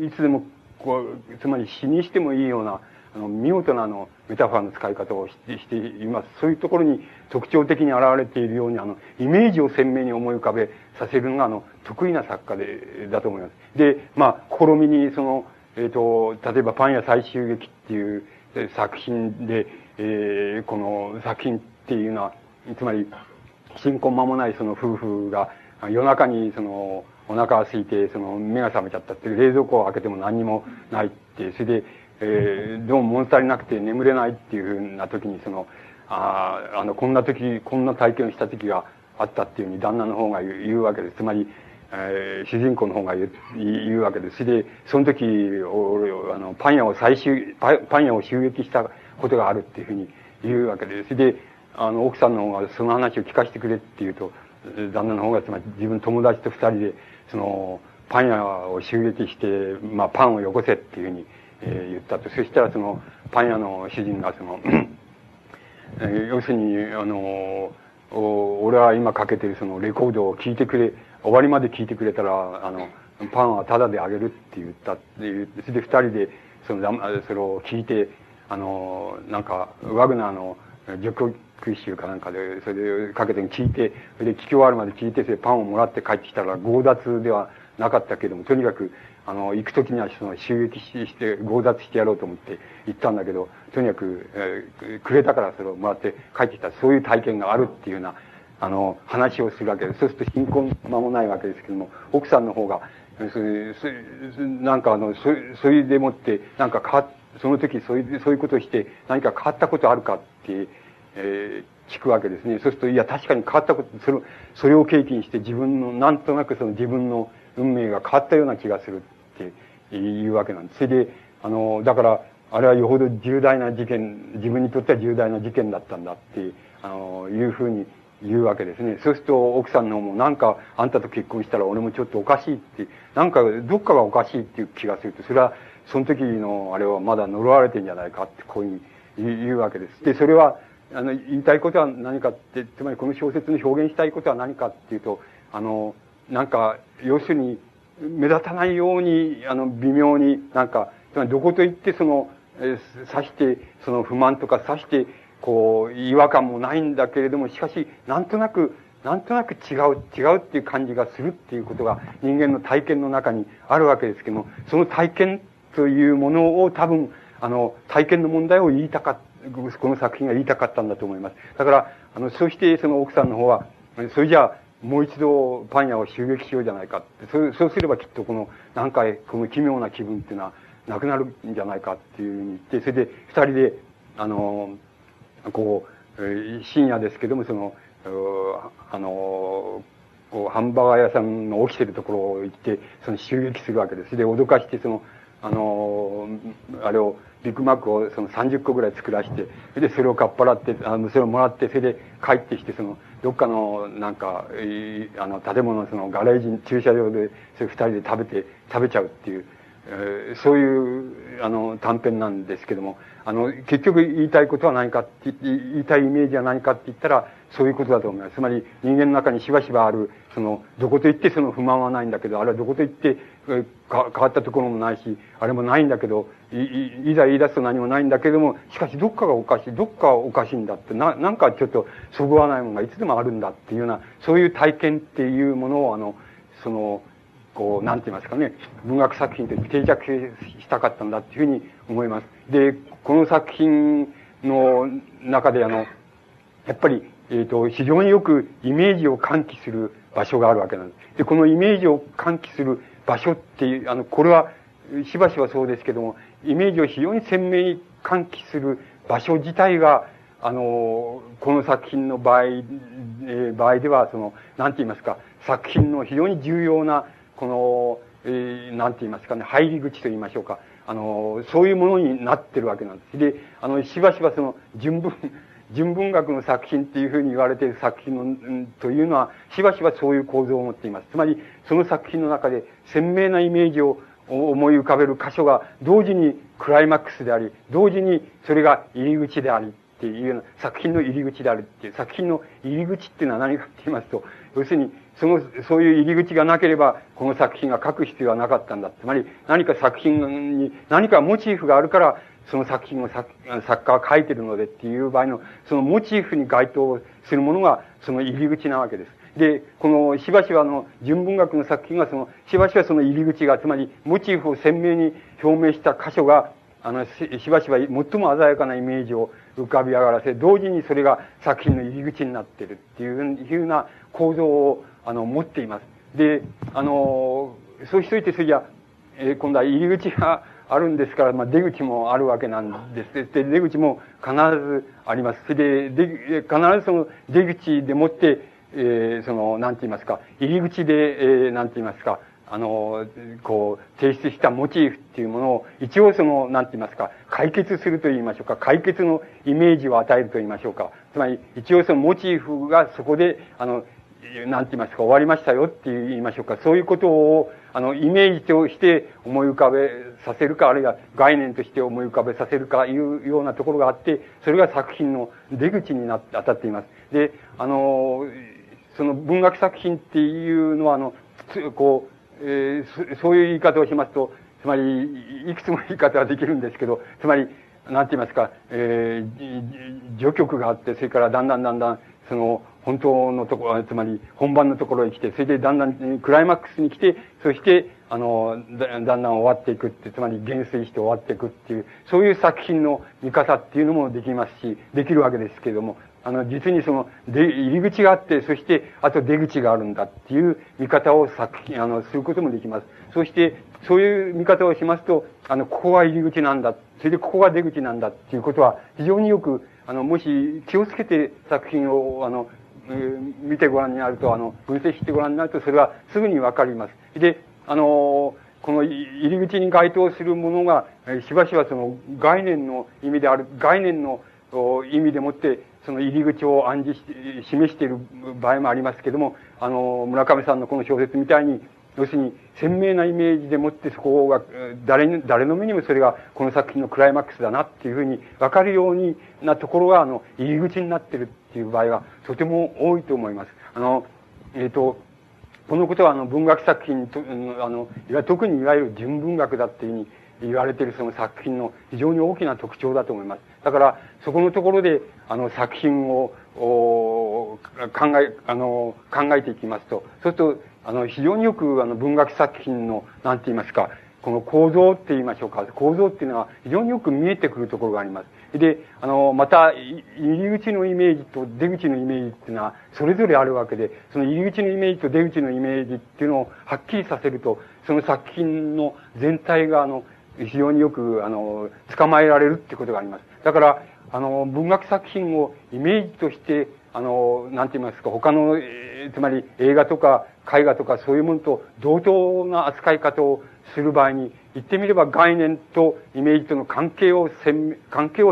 いつでも、こう、つまり詩にしてもいいような、見事なメタファーの使い方をしています。そういうところに特徴的に現れているように、イメージを鮮明に思い浮かべさせるのが、得意な作家だと思います。で、まあ、試みに、例えば、パン屋最終劇っていう作品で、この作品っていうのは、つまり、新婚間もないその夫婦が、夜中にお腹が空いて、目が覚めちゃったっていう、冷蔵庫を開けても何にもないって、それで、どうも物足りなくて眠れないっていうふうな時に、こんな体験をした時があったっていうふうに旦那の方が言うわけです。つまり、主人公の方が言うわけです。で、その時、パン屋を襲撃したことがあるっていうふうに言うわけです。で、奥さんの方がその話を聞かせてくれって言うと、旦那の方が、つまり自分の友達と二人で、パン屋を襲撃して、まあ、パンをよこせっていうふうに、言ったと。そしたらパン屋の主人が要するに俺は今かけてるレコードを聴いてくれ、終わりまで聴いてくれたら、パンはタダであげるって言ったっていう。それで二人でそれを聴いて、なんか、ワグナーの序曲集かなんかで、それでかけて聴いて、それで聴き終わるまで聴いて、それでパンをもらって帰ってきたら、強奪ではなかったけれども、とにかく、行くときには襲撃して、強奪してやろうと思って行ったんだけど、とにかく、くれたからそれをもらって帰ってきた、そういう体験があるっていうような、話をするわけです。そうすると、貧困間もないわけですけども、奥さんの方が、なんかそれでもって、なんかその時そういうことをして、何か変わったことあるかって、聞くわけですね。そうすると、いや、確かに変わったこと、それを経験して、自分の、なんとなく自分の運命が変わったような気がするっていうわけなんです。それで、だから、あれはよほど重大な事件、自分にとっては重大な事件だったんだって、いうふうに言うわけですね。そうすると、奥さんの方も、なんか、あんたと結婚したら俺もちょっとおかしいって、なんか、どっかがおかしいっていう気がすると、それは、その時のあれはまだ呪われてんじゃないかって、こういうふうに言うわけです。で、それは、言いたいことは何かって、つまりこの小説の表現したいことは何かっていうと、なんか、要するに、目立たないように、微妙に、なんか、つまりどこと言って指して、不満とか指して、こう、違和感もないんだけれども、しかし、なんとなく違うっていう感じがするっていうことが、人間の体験の中にあるわけですけども、その体験というものを多分、体験の問題をこの作品が言いたかったんだと思います。だから、そして奥さんの方は、それじゃあ、もう一度パン屋を襲撃しようじゃないかって、そうすればきっと何回、この奇妙な気分っていうのはなくなるんじゃないかっていうふうに言って、それで二人で、深夜ですけども、ハンバーガー屋さんの起きてるところを行って、襲撃するわけです。で、脅かしてあれを、ビッグマックを30個ぐらい作らして、それでそれをかっぱらって、それをもらって、それで帰ってきて、どっかの、なんか、建物のガレージ、駐車場で、それ二人で食べちゃうっていう、そういう、短編なんですけども、結局言いたいことは何かって、言いたいイメージは何かって言ったら、そういうことだと思います。つまり、人間の中にしばしばある、どこと言って不満はないんだけど、あれはどこと言って、変わったところもないし、あれもないんだけど、いざ言い出すと何もないんだけども、しかしどっかおかしいんだって、なんかちょっとそぐわないものがいつでもあるんだっていうような、そういう体験っていうものを、こう、なんて言いますかね、文学作品と定着したかったんだっていうふうに思います。で、この作品の中でやっぱり、非常によくイメージを喚起する場所があるわけなんです。で、このイメージを喚起する場所っていう、これは、しばしばそうですけども、イメージを非常に鮮明に喚起する場所自体が、この作品の場合では、なんて言いますか、作品の非常に重要な、この、なんて言いますかね、入り口と言いましょうか。そういうものになってるわけなんです。で、しばしば純文学の作品っていうふうに言われている作品の、というのは、しばしばそういう構造を持っています。つまり、その作品の中で鮮明なイメージを思い浮かべる箇所が、同時にクライマックスであり、同時にそれが入り口でありっていうような、作品の入り口であるっていう、作品の入り口っていうのは何かって言いますと、要するに、そういう入り口がなければ、この作品が書く必要はなかったんだ。つまり、何か作品に、何かモチーフがあるから、その作品を作家は書いてるのでっていう場合の、そのモチーフに該当するものが、その入り口なわけです。で、この、しばしば純文学の作品は、しばしばその入り口が、つまり、モチーフを鮮明に表明した箇所が、しばしば最も鮮やかなイメージを浮かび上がらせ、同時にそれが作品の入り口になっているっていうような構造を、持っています。で、そうしといて、それじゃ、今度は入り口があるんですから、まあ、出口もあるわけなんです。で、出口も必ずあります。で、必ずその出口でもって、なんて言いますか、入り口で、なんて言いますか、こう、提出したモチーフっていうものを、一応なんて言いますか、解決すると言いましょうか、解決のイメージを与えると言いましょうか。つまり、一応モチーフがそこで、なんて言いますか、終わりましたよって言いましょうか。そういうことを、イメージとして思い浮かべさせるか、あるいは概念として思い浮かべさせるか、いうようなところがあって、それが作品の出口に当たっています。で、その文学作品っていうのは、こう、そういう言い方をしますと、つまり、いくつも言い方はできるんですけど、つまり、なんて言いますか、序曲があって、それからだんだん、本当のところ、つまり本番のところに来て、それでだんだんクライマックスに来て、そして、だんだん終わっていくって、つまり減衰して終わっていくっていう、そういう作品の見方っていうのもできますし、できるわけですけれども、実に入り口があって、そして、あと出口があるんだっていう見方をすることもできます。そして、そういう見方をしますと、ここが入り口なんだ、それでここが出口なんだっていうことは、非常によく、もし気をつけて作品を、見てご覧になると、分析してご覧になると、それはすぐにわかります。で、この入り口に該当するものが、しばしば概念の意味である、概念の意味でもって、入り口を示している場合もありますけども、村上さんのこの小説みたいに、要するに鮮明なイメージでもってそこが、誰の目にもそれがこの作品のクライマックスだなっていうふうにわかるようになところが、入り口になっているっていう場合がとても多いと思います。このことは文学作品と、特にいわゆる純文学だっていうふうに言われているその作品の非常に大きな特徴だと思います。だから、そこのところで、作品を、考えていきますと、そうすると、非常によく、文学作品の、なんて言いますか、この構造って言いましょうか、構造っていうのは非常によく見えてくるところがあります。で、また、入り口のイメージと出口のイメージっていうのは、それぞれあるわけで、その入り口のイメージと出口のイメージっていうのをはっきりさせると、その作品の全体が、非常によく、捕まえられるってことがあります。だから、文学作品をイメージとして、なんて言いますか、他の、つまり映画とか絵画とかそういうものと同等な扱い方をする場合に、言ってみれば概念とイメージとの関係を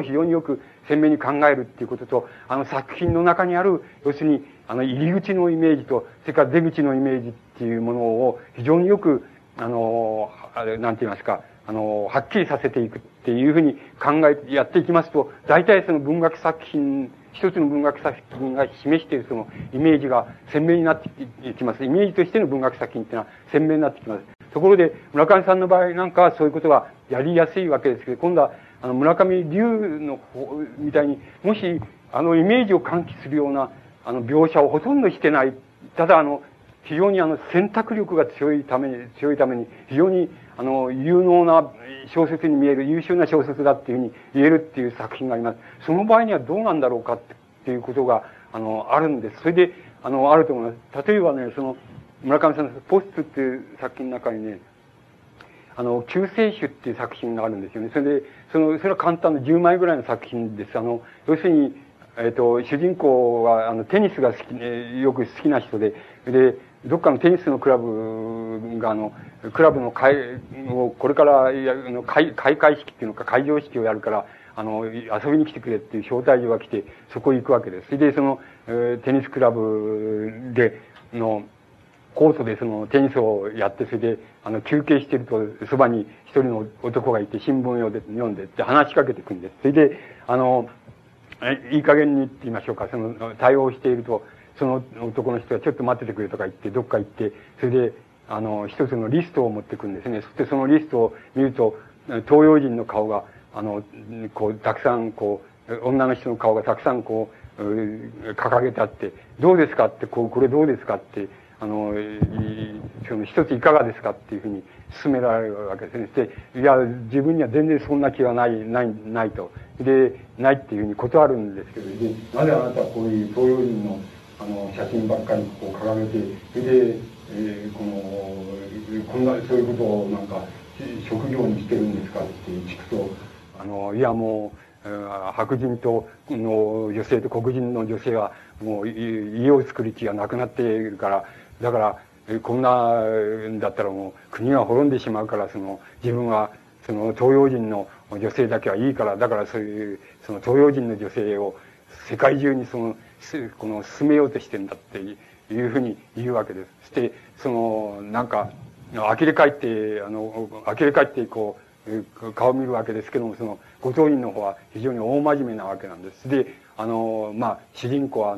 非常によく鮮明に考えるっていうことと、作品の中にある、要するに、入り口のイメージと、それから出口のイメージっていうものを非常によく、なんて言いますか、はっきりさせていくっていうふうに考えてやっていきますと、大体文学作品、一つの文学作品が示しているイメージが鮮明になってきます。イメージとしての文学作品っていうのは鮮明になってきます。ところで、村上さんの場合なんかはそういうことがやりやすいわけですけど、今度は、村上龍の方みたいに、もし、イメージを喚起するような、描写をほとんどしてない。ただ、非常に選択力が強いために、非常に有能な小説に見える、優秀な小説だっていうふうに言えるっていう作品があります。その場合にはどうなんだろうかっていうことが、あるんです。それで、あると思います。例えばね、その、村上さんのポストっていう作品の中にね、救世主っていう作品があるんですよね。それで、それは簡単な10枚ぐらいの作品です。要するに、主人公は、テニスがよく好きな人で、どっかのテニスのクラブが、クラブのこれから開会式っていうのか、開場式をやるから、遊びに来てくれっていう招待状が来て、そこへ行くわけです。それで、テニスクラブで、コートでテニスをやって、それで、休憩してると、そばに一人の男がいて、新聞を読んでって話しかけてくるんです。それで、いい加減にって言いましょうか、対応していると、その男の人がちょっと待っててくれとか言って、どっか行って、それで、一つのリストを持ってくるんですね。そしてそのリストを見ると、東洋人の顔が、こう、たくさん、こう、女の人の顔がたくさん、こう、掲げてあって、どうですかって、これどうですかって、一ついかがですかっていうふうに勧められるわけですね。で、いや、自分には全然そんな気はないと。で、ないっていうふうに断るんですけど、で、なぜあなたはこういう東洋人の、写真ばっかりこう掲げて、それで、そういうことをなんか、職業にしてるんですかって聞くと、いやもう、白人との女性と黒人の女性は、もう家を作る気がなくなっているから、だから、こんなんだったらもう国が滅んでしまうから、自分は、東洋人の女性だけはいいから、だからそういう、東洋人の女性を世界中に進めようとしてんだっていうふうに言うわけです。そして、なんか、呆れ返って、こう、顔を見るわけですけども、ご当人の方は非常に大真面目なわけなんです。で、まあ、主人公は、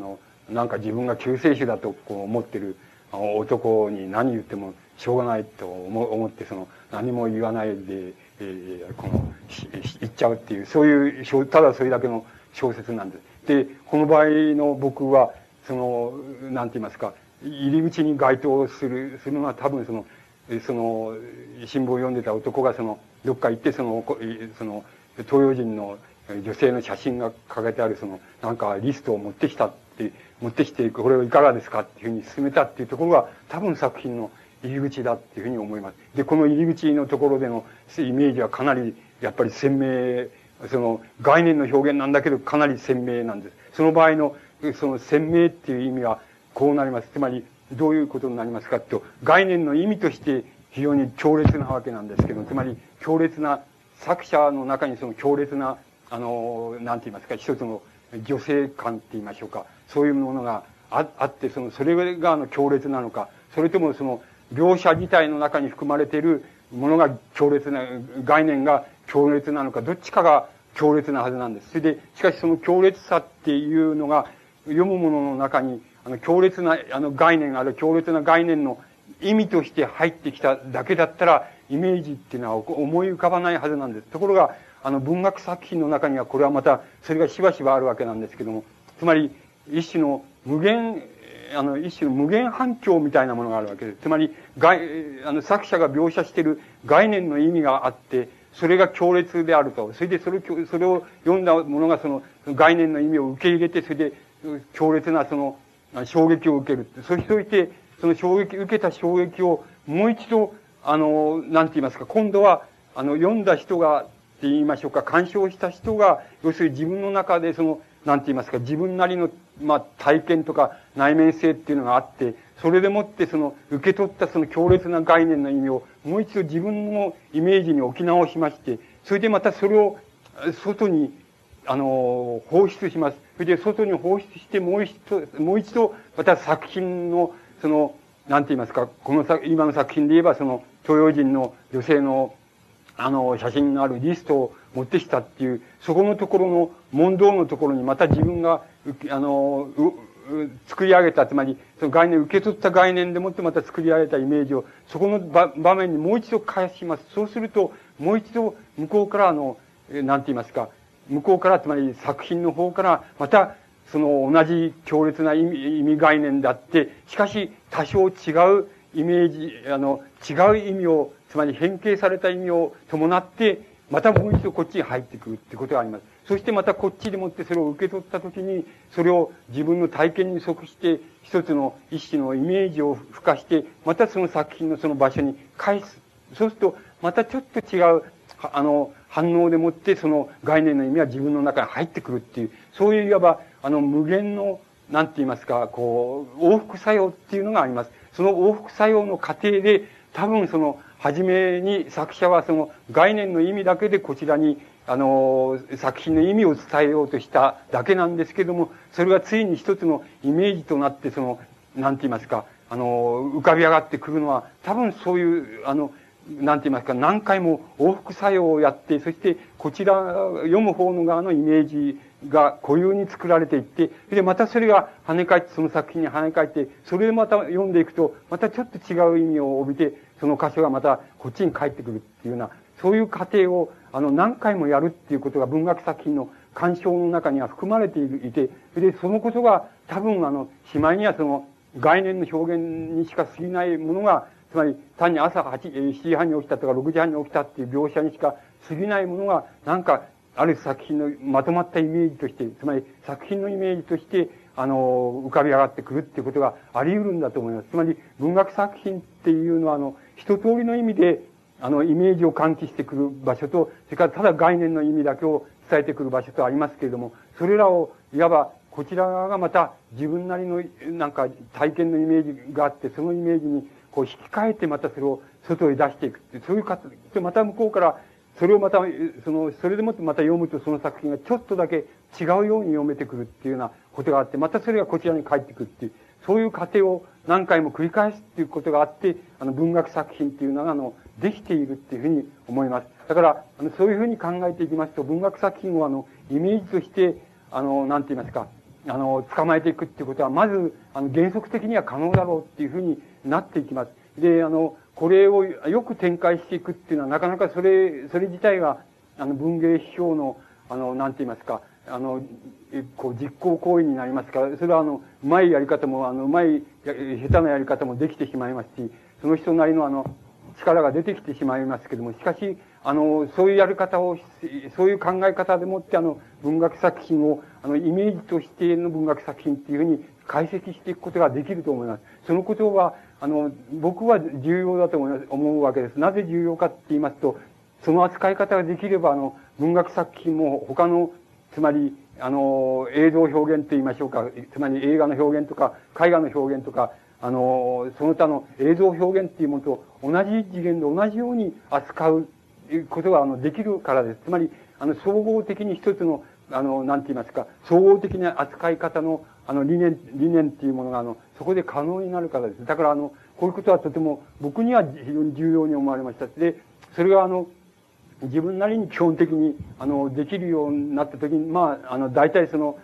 なんか自分が救世主だとこう思ってる男に何言ってもしょうがないと思って、何も言わないで、言っちゃうっていう、そういう、ただそれだけの小説なんです。で、この場合の僕は、なんて言いますか、入り口に該当するのは多分新聞を読んでた男がどっか行って東洋人の女性の写真が掲げてあるなんかリストを持ってきてこれをいかがですかっていうふうに進めたっていうところが多分作品の入り口だっていうふうに思います。で、この入り口のところでのイメージはかなりやっぱり鮮明、概念の表現なんだけどかなり鮮明なんです。その場合の鮮明っていう意味はこうなります。つまり、どういうことになりますかと、概念の意味として非常に強烈なわけなんですけど、つまり強烈な、作者の中に強烈な、なんて言いますか、一つの女性感って言いましょうか、そういうものがあって、それが強烈なのか、それとも描写自体の中に含まれているものが強烈な、概念が強烈なのか、どっちかが強烈なはずなんです。それで、しかし強烈さっていうのが、読むものの中に、強烈な概念がある、強烈な概念の意味として入ってきただけだったら、イメージっていうのは思い浮かばないはずなんです。ところが、文学作品の中にはこれはまた、それがしばしばあるわけなんですけども、つまり、一種の無限反響みたいなものがあるわけです。つまり、作者が描写している概念の意味があって、それが強烈であると。それで、それを読んだ者が概念の意味を受け入れて、それで、強烈な衝撃を受ける。そして、受けた衝撃をもう一度、なんて言いますか、今度は、読んだ人が、って言いましょうか、鑑賞した人が、要するに自分の中でなんて言いますか、自分なりの、まあ、体験とか内面性っていうのがあって、それでもって受け取った強烈な概念の意味を、もう一度自分のイメージに置き直しまして、それでまたそれを、外に、放出します。それで、外に放出して、もう一度、また作品の、なんて言いますか、今の作品で言えば、東洋人の女性の、写真のあるリストを持ってきたっていう、そこのところの、問答のところに、また自分が、作り上げた、つまり、概念、受け取った概念でもってまた作り上げたイメージを、そこの場面にもう一度返します。そうすると、もう一度、向こうから、なんて言いますか、向こうから、つまり作品の方から、また、同じ強烈な意味概念であって、しかし、多少違うイメージ、違う意味を、つまり変形された意味を伴って、またもう一度こっちに入ってくるってことがあります。そしてまたこっちでもってそれを受け取ったときに、それを自分の体験に即して、一つの一種のイメージを付加して、またその作品のその場所に返す。そうすると、またちょっと違う、反応でもってその概念の意味は自分の中に入ってくるっていう、そういういわば、無限の、なんて言いますか、往復作用っていうのがあります。その往復作用の過程で、多分その、初めに作者はその概念の意味だけでこちらに、作品の意味を伝えようとしただけなんですけども、それがついに一つのイメージとなって、その、なんて言いますか、浮かび上がってくるのは、多分そういう、なんて言いますか、何回も往復作用をやって、そしてこちら、読む方の側のイメージが固有に作られていって、で、またそれが跳ね返って、その作品に跳ね返って、それでまた読んでいくと、またちょっと違う意味を帯びて、その箇所がまたこっちに返ってくるっていうような、そういう過程を、何回もやるっていうことが文学作品の鑑賞の中には含まれていて、で、そのことが多分、しまいにはその概念の表現にしか過ぎないものが、つまり単に朝7時半に起きたとか6時半に起きたっていう描写にしか過ぎないものが、なんか、ある作品のまとまったイメージとして、つまり作品のイメージとして、浮かび上がってくるっていうことがあり得るんだと思います。つまり文学作品っていうのは、一通りの意味で、イメージを喚起してくる場所と、それからただ概念の意味だけを伝えてくる場所とありますけれども、それらを、いわば、こちら側がまた自分なりの、なんか体験のイメージがあって、そのイメージにこう引き換えてまたそれを外へ出していくって、そういう形で、また向こうから、それをまた、それでもってまた読むとその作品がちょっとだけ違うように読めてくるっていうようなことがあって、またそれがこちらに返ってくるっていう、そういう過程を何回も繰り返すっていうことがあって、文学作品っていうのが、できているっていうふうに思います。だから、そういうふうに考えていきますと、文学作品をイメージとして、なんて言いますか、捕まえていくっていうことは、まず、原則的には可能だろうっていうふうになっていきます。で、これをよく展開していくっていうのは、なかなかそれ自体が、文芸批評の、なんて言いますか、実行行為になりますから、それはうまいやり方も、うまい、下手なやり方もできてしまいますし、その人なりの力が出てきてしまいますけども、しかし、そういうやり方を、そういう考え方でもって、文学作品を、イメージとしての文学作品っていうふうに解析していくことができると思います。そのことは、僕は重要だと思うわけです。なぜ重要かって言いますと、その扱い方ができれば、文学作品も他の、つまり、映像表現と言いましょうか、つまり映画の表現とか、絵画の表現とか、その他の映像表現っていうものと同じ次元で同じように扱うことができるからです。つまり、総合的に一つの、なんて言いますか、総合的な扱い方の、理念っていうものが、そこで可能になるからです。だから、こういうことはとても僕には非常に重要に思われました。で、それが、自分なりに基本的に、できるようになったときに、まあ、大体その、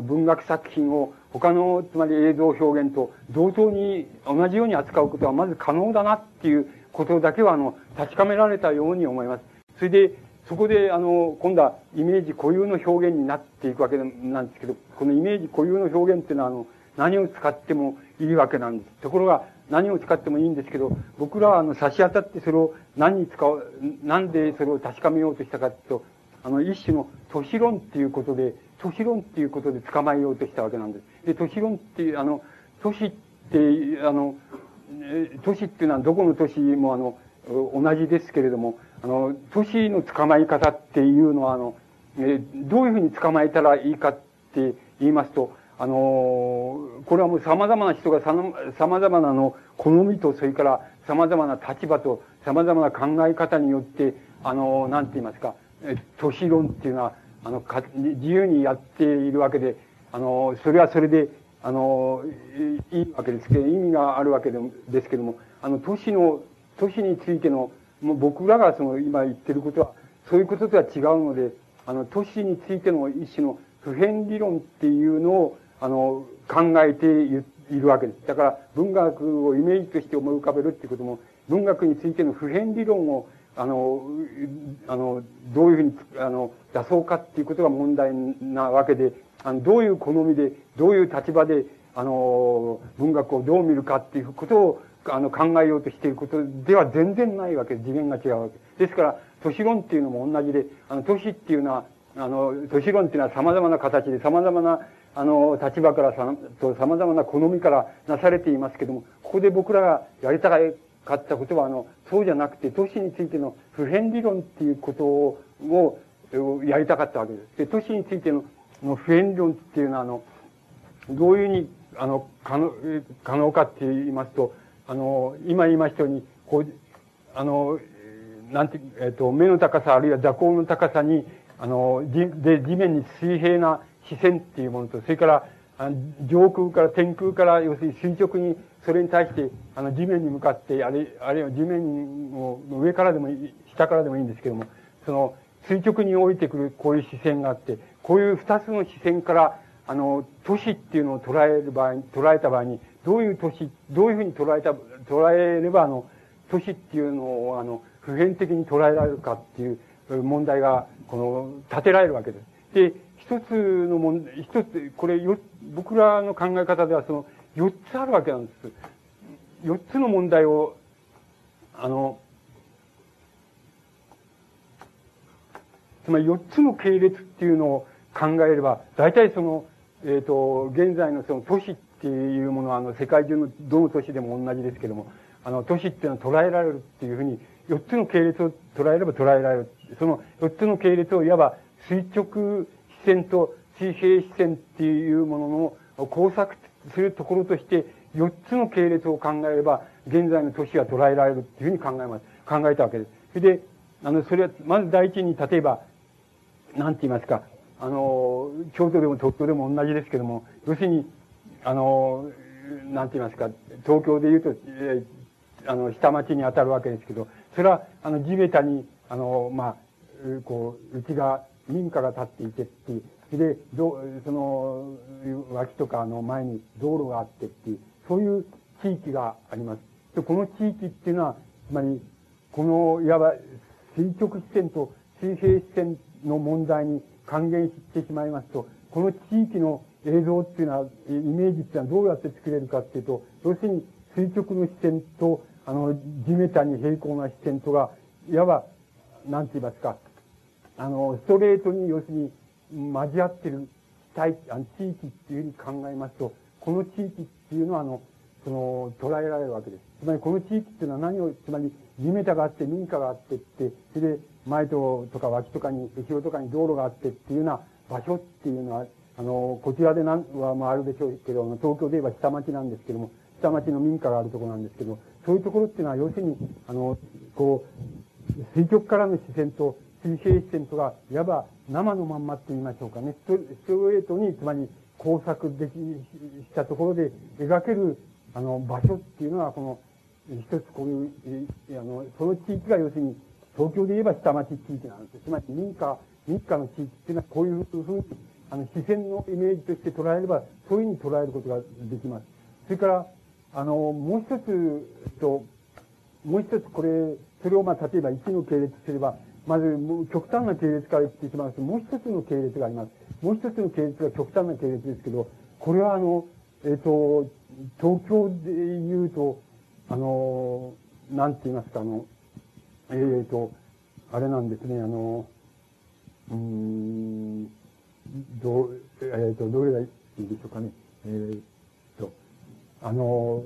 文学作品を他の、つまり映像表現と同等に同じように扱うことはまず可能だなっていうことだけは、確かめられたように思います。それで、そこで、今度はイメージ固有の表現になっていくわけなんですけど、このイメージ固有の表現っていうのは、何を使ってもいいわけなんです。ところが、何を使ってもいいんですけど、僕らは、差し当たってそれをなんでそれを確かめようとしたかっていうと、一種の都市論っていうことで捕まえようとしたわけなんです。で、都市論っていう、都市って、都市っていうのはどこの都市も同じですけれども、都市の捕まえ方っていうのは、どういうふうに捕まえたらいいかって言いますと、これはもう様々な人が様々な好みと、それから様々な立場と様々な考え方によって、なんて言いますか、都市論っていうのは、自由にやっているわけで、それはそれで、いいわけですけど、意味があるわけですけども、都市についての、もう僕らが今言ってることは、そういうこととは違うので、都市についての一種の普遍理論っていうのを、考えているわけです。だから、文学をイメージとして思い浮かべるっていうことも、文学についての普遍理論を、どういうふうに、出そうかっていうことが問題なわけで、どういう好みで、どういう立場で、文学をどう見るかっていうことを、考えようとしていることでは全然ないわけです。次元が違うわけです。ですから、都市論っていうのも同じで、都市っていうのは、都市論っていうのは様々な形で、様々な、立場からと様々な好みからなされていますけども、ここで僕らがやりたかったことは、そうじゃなくて、都市についての普遍理論っていうことをやりたかったわけです。で、都市についての普遍理論っていうのは、どういうふうに、可能かって言いますと、今言いましたように、こう、なんて、目の高さあるいは座高の高さに、地面に水平な視線っていうものと、それから、上空から、天空から、要するに垂直に、それに対して、地面に向かって、あるいは地面を上からでもいい、下からでもいいんですけども、その、垂直に降りてくる、こういう視線があって、こういう二つの視線から、都市っていうのを捉えた場合に、どういうふうに捉えれば、都市っていうのを、普遍的に捉えられるかっていう問題が、立てられるわけです。で、一つ、これ僕らの考え方では、四つあるわけなんです。四つの問題を、つまり四つの系列っていうのを考えれば、大体現在の都市っていうものは、世界中のどの都市でも同じですけども、都市っていうのは捉えられるっていうふうに、四つの系列を捉えれば捉えられる。その四つの系列をいわば垂直視線と水平視線っていうものの交錯するところとして、四つの系列を考えれば、現在の都市が捉えられるっていうふうに考えたわけです。それで、それは、まず第一に、例えば、なんて言いますか、京都でも東京でも同じですけども、要するに、なんて言いますか、東京で言うと、下町に当たるわけですけど、それは、地べたに、うちが、民家が建っていてっていう、で、脇とか前に道路があってっていう、そういう地域があります。で、この地域っていうのは、つまり、いわば、垂直視線と水平視線の問題に還元してしまいますと、この地域の映像っていうのは、イメージっていうのはどうやって作れるかっていうと、要するに、垂直の視線と、地べたに平行な視線とが、いわば、なんて言いますか、ストレートに、要するに、交わっている地域っていうふうに考えますと、この地域っていうのは、捉えられるわけです。つまり、この地域っていうのはつまり、地べたがあって、民家があってって、それで、前とか脇とかに、後ろとかに道路があってっていうような場所っていうのは、こちらでは、まあ、あるでしょうけど、東京で言えば下町なんですけども、下町の民家があるところなんですけど、そういうところっていうのは、要するに、垂直からの視線と水平視線とが、いわば生のまんまって言いましょうかね。ストレートに、つまり交錯できしたところで描ける、場所っていうのは、一つこういう、その地域が要するに、東京で言えば下町地域なんです。つまり民家の地域っていうのは、こういうふうに、視線のイメージとして捉えれば、そういうふうに捉えることができます。それから、もう一つそれを例えば1の系列すれば、まず極端な系列から言ってしまうと、もう一つの系列があります。もう一つの系列が極端な系列ですけど、これは東京で言うと、なんて言いますか、あれなんですね、どれがいいでしょうかね。高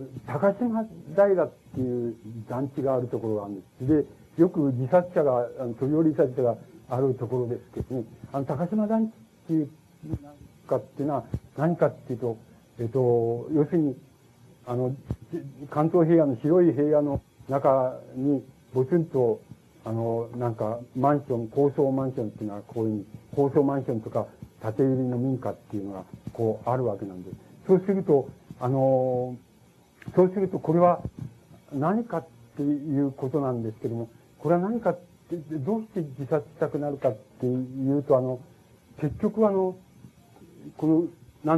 島平っていう団地があるところがあるんです。で、よく飛び降り自殺者があるところですけどね、高島団地っていう、っていうのは何かっていうと、要するに、関東平野の広い平野の中に、ぼつんと、マンション、高層マンションっていうのはこういう、高層マンションとか、縦売りの民家っていうのが、あるわけなんです。そうするとこれは何かっていうことなんですけども、これは何かって、どうして自殺したくなるかっていうと、結局なん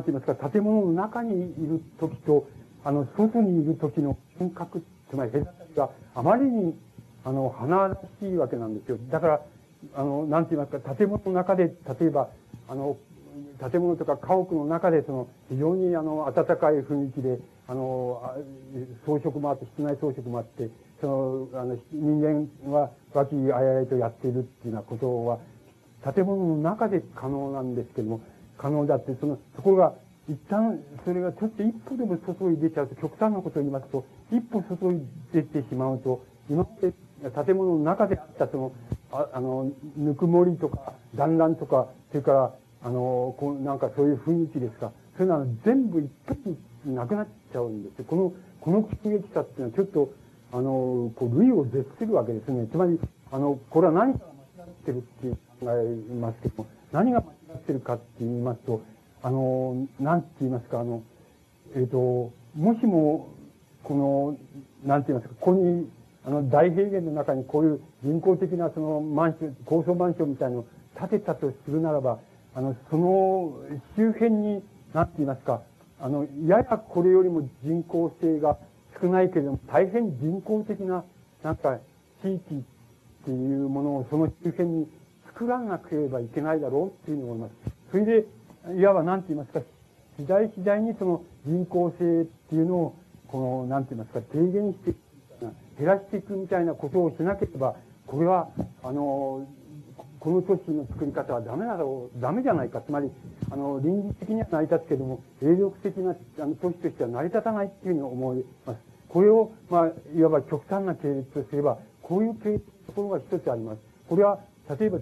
て言いますか、建物の中にいるときと、外にいるときの間隔、つまり隔たりがあまりに、華々しいわけなんですよ。だから、なんて言いますか、建物の中で、例えば、建物とか家屋の中で、非常に暖かい雰囲気で、装飾もあって、室内装飾もあって、人間は和気あいあいとやっているっていうようなことは、建物の中で可能なんですけども、可能だって、そこが、一旦、それがちょっと一歩でも外に出ちゃうと、極端なことを言いますと、一歩外に出てしまうと、今まで建物の中であったぬくもりとか、団らんとか、それから、なんかそういう雰囲気ですか、そういうのは全部一回なくなっちゃうんですよ。この急激さっていうのはちょっと、類を絶するわけですね。つまり、これは何かが間違ってるって考えますけども、何が間違ってるかって言いますと、なんて言いますか、もしも、なんて言いますか、ここに、大平原の中にこういう人工的なマンション、高層マンションみたいなのを建てたとするならば、その周辺に、なんて言いますか、ややこれよりも人口性が少ないけれども、大変人工的な、なんか、地域っていうものをその周辺に作らなければいけないだろうっていうふうに思います。それで、いわばなんて言いますか、時代次第にその人口性っていうのを、なんて言いますか、低減していくみたいな、減らしていくみたいなことをしなければ、これは、この都市の作り方はダメじゃないか。つまり、臨時的には成り立つけども、永続的な都市としては成り立たないっていうふうに思います。これを、まあ、いわば極端な系列とすれば、こういう系列ところが一つあります。これは、例えば、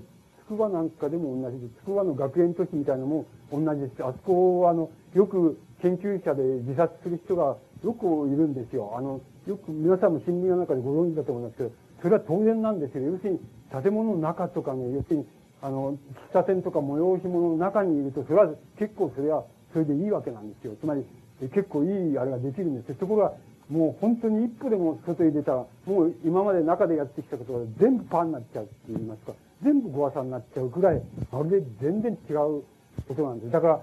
筑波なんかでも同じです。筑波の学園都市みたいなのも同じです。あそこは、よく研究者で自殺する人がよくいるんですよ。よく皆さんも心理の中でご存知だと思いますけど、それは当然なんですけど、要するに、建物の中とかね、要するに、喫茶店とか催し物の中にいると、それは結構それでいいわけなんですよ。つまり、結構いいあれができるんですよ。ところが、もう本当に一歩でも外に出たら、もう今まで中でやってきたことが全部パンになっちゃうって言いますか、全部ご破算になっちゃうくらい、まるで全然違うことなんです。だから、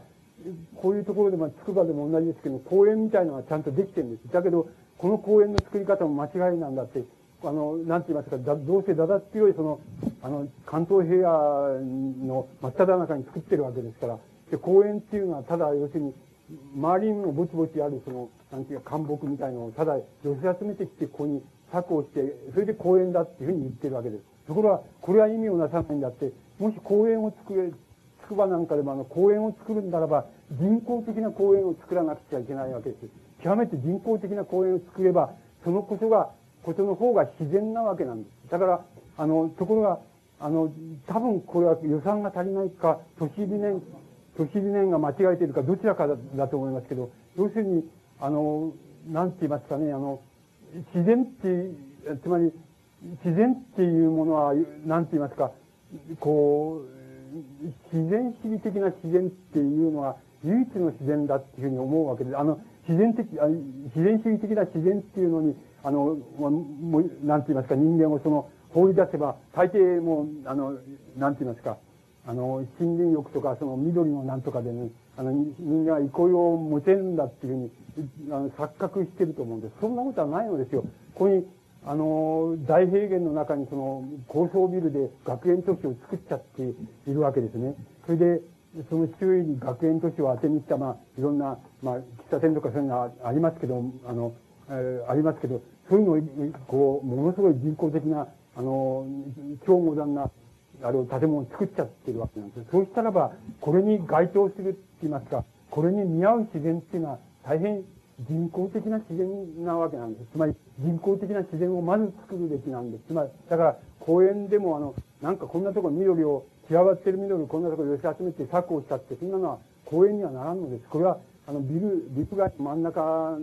こういうところで、まあ、筑波でも同じですけど、公園みたいなのがちゃんとできてるんです。だけど、この公園の作り方も間違いなんだって、なんて言いますか、どうせだだっ強い関東平野の真っただ中に作ってるわけですから、で、公園っていうのはただ、要するに、周りにもぼちぼちある、なんていうか、灌木みたいなのをただ、寄せ集めてきて、ここに策をして、それで公園だっていうふうに言ってるわけです。ところが、これは意味をなさないんだって、もし公園を筑波なんかでも公園を作るんならば、人工的な公園を作らなくちゃいけないわけです。極めて人工的な公園を作れば、そのことの方が自然なわけなんです。だから、ところが、多分これは予算が足りないか、都市理念が間違えているか、どちらかだと思いますけど、要するに、なんて言いますかね、自然って、つまり、自然っていうものは、なんて言いますか、自然主義的な自然っていうのは、唯一の自然だっていうふうに思うわけです。自然主義的な自然っていうのに、なんて言いますか、人間を放り出せば、大抵もう、なんて言いますか、森林浴とか、緑のなんとかでね、人間は憩いを持てるんだっていうふうに、錯覚してると思うんです。そんなことはないのですよ。ここに、大平原の中に高層ビルで学園都市を作っちゃっているわけですね。それで、その周囲に学園都市を当てにした、まあ、いろんな、まあ、喫茶店とかそういうのはありますけど、ありますけど、そういうのを、ものすごい人工的な、超モダンな、建物を作っちゃってるわけなんです。そうしたらば、これに該当するって言いますか、これに見合う自然っていうのは、大変人工的な自然なわけなんです。つまり、人工的な自然をまず作るべきなんです。つまり、だから、公園でも、なんかこんなところ緑を、散らばってる緑をこんなところ寄せ集めて策をしたって、そんなのは公園にはならんのです。これは、ビル街真ん中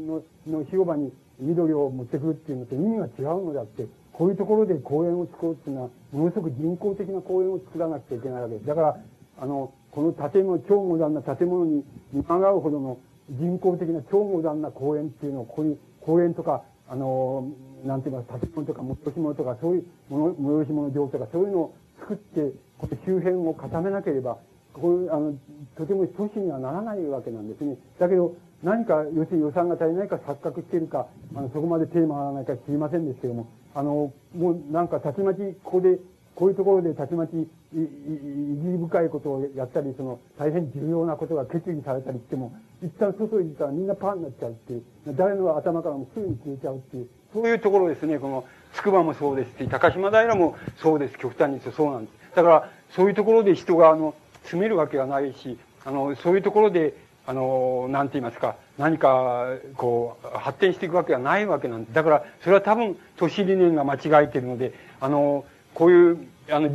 の広場に緑を持ってくるっていうのと意味が違うのであって、こういうところで公園を作ろうっていうのは、ものすごく人工的な公園を作らなくちゃいけないわけです。だから、この超モダンな建物に見まがうほどの人工的な超モダンな公園っていうのを、ここに公園とか、なんて言いますか、建物とか、催し物とか、そういう催し物場とか、そういうのを作って、この周辺を固めなければ、とても都市にはならないわけなんですね。だけど、何か、要するに予算が足りないか錯覚しているか、そこまでテーマがないか知りませんですけども、もうなんかたちまち、こういうところでたちまち、意義深いことをやったり、大変重要なことが決議されたりしても、一旦外に出たらみんなパンになっちゃうっていう、誰の頭からもすぐに消えちゃうっていう、そういうところですね、この、筑波もそうですし、高島平もそうです、極端にそうなんです。だから、そういうところで人が詰めるわけがないし、そういうところでなんて言いますか、何かこう発展していくわけがないわけなんで、だからそれは多分都市理念が間違えているので、こういう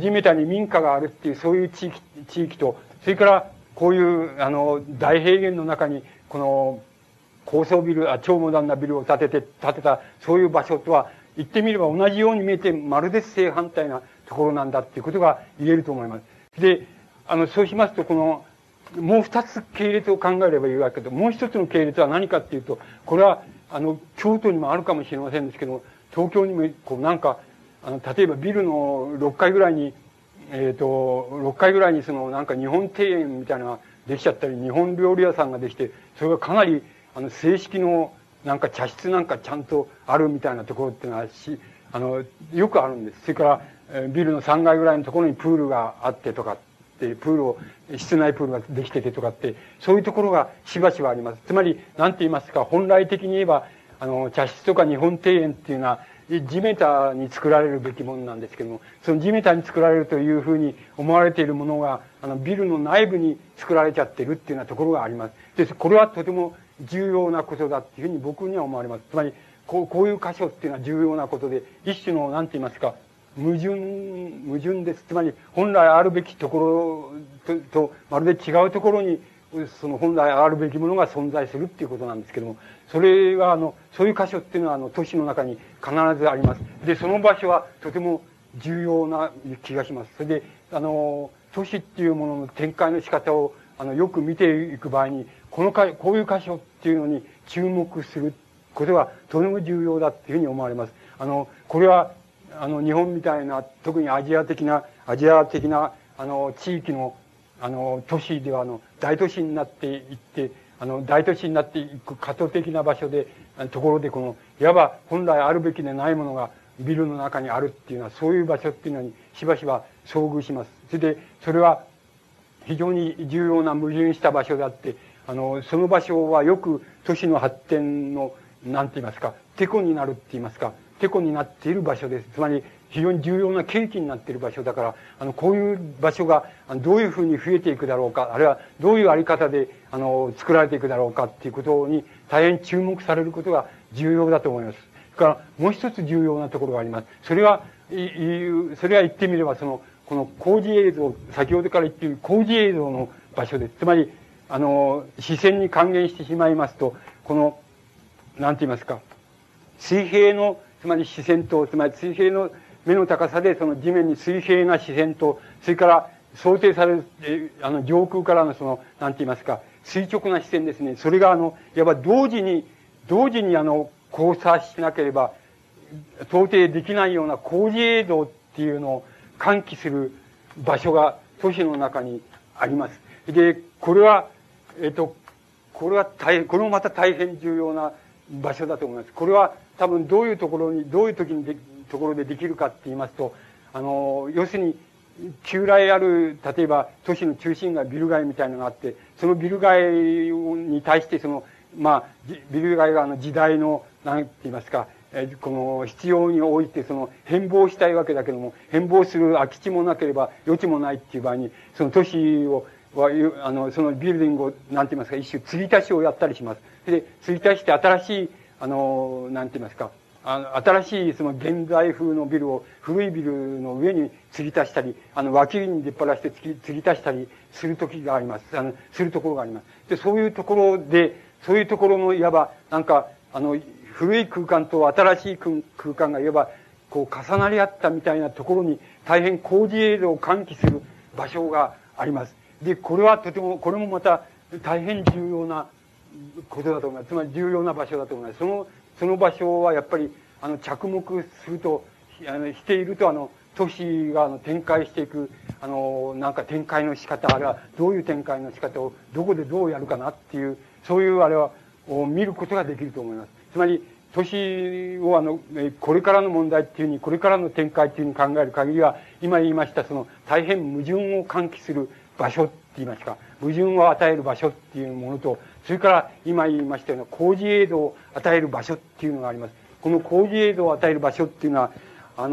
地べたに民家があるっていうそういう地域と、それからこういう大平原の中にこの高層ビル、超モダンなビルを建てたそういう場所とは、言ってみれば同じように見えてまるで正反対なところなんだっていうことが言えると思います。で、そうしますと、このもう二つ系列を考えればいいわけで、もう一つの系列は何かっていうと、これは京都にもあるかもしれませんですけども、東京にもこうなんか例えばビルの6階ぐらいに6階ぐらいにそのなんか日本庭園みたいなのができちゃったり、日本料理屋さんができて、それがかなり正式のなんか茶室なんかちゃんとあるみたいなところっていうのはよくあるんです。それから、ビルの3階ぐらいのところにプールがあってとかって、室内プールができててとかって、そういうところがしばしばあります。つまり、なんて言いますか、本来的に言えば、茶室とか日本庭園っていうのは、地べたに作られるべきものなんですけども、その地べたに作られるというふうに思われているものが、ビルの内部に作られちゃってるっていうようなところがあります。で、これはとても重要なことだっていうふうに僕には思われます。つまり、こういう箇所っていうのは重要なことで、一種の、なんて言いますか、矛盾です。つまり、本来あるべきところとまるで違うところに、その本来あるべきものが存在するっていうことなんですけども、それはそういう箇所っていうのは都市の中に必ずあります。で、その場所はとても重要な気がします。それで、都市っていうものの展開の仕方をよく見ていく場合に、こういう箇所っていうのに注目することがとても重要だっていうふうに思われます。これは日本みたいな、特にアジア的な地域の都市では大都市になっていって、大都市になっていく過渡的な場所で、ところでいわば本来あるべきでないものがビルの中にあるっていうのは、そういう場所っていうのにしばしば遭遇します。それで、それは非常に重要な矛盾した場所であって、その場所はよく都市の発展の、なんて言いますか、テコになるって言いますか、テコになっている場所です。つまり、非常に重要な契機になっている場所だから、こういう場所がどういうふうに増えていくだろうか、あるいはどういうあり方で、作られていくだろうかっていうことに大変注目されることが重要だと思います。それから、もう一つ重要なところがあります。それは言ってみれば、この工事映像、先ほどから言っている工事映像の場所です。つまり、視線に還元してしまいますと、なんて言いますか、水平の、つまり視線と、つまり水平の目の高さで、その地面に水平な視線と、それから想定される、上空からのなんて言いますか、垂直な視線ですね。それがいわば同時に交差しなければ、到底できないような工事映像っていうのを喚起する場所が都市の中にあります。で、これもまた大変重要な場所だと思います。これは多分どういうところでできるかって言いますと、要するに、旧来ある、例えば都市の中心街、ビル街みたいなのがあって、そのビル街に対して、ビル街が時代の、なんて言いますか、必要に応じて、変貌したいわけだけども、変貌する空き地もなければ余地もないっていう場合に、その都市を、そのビルディングを、なんて言いますか、一種継ぎ足しをやったりします。で、継ぎ足して新しい、なんて言いますか、新しいその現代風のビルを古いビルの上に継ぎ足したり、脇に出っ張らして継ぎ足したりする時があります。するところがあります。で、そういうところの、いわば、なんか、古い空間と新しい空間が、いわば、重なり合ったみたいなところに、大変工事映像を喚起する場所があります。で、これもまた大変重要なことだと思います。つまり重要な場所だと思います。その場所はやっぱり、着目すると、していると、都市が展開していく、なんか展開の仕方、あるいはどういう展開の仕方を、どこでどうやるかなっていう、そういうあれを見ることができると思います。つまり、都市をこれからの問題っていうふうに、これからの展開っていうふうに考える限りは、今言いました、大変矛盾を喚起する場所って言いますか、矛盾を与える場所っていうものと、それから今言いましたような工事映像を与える場所っていうのがあります。この工事映像を与える場所っていうのは、な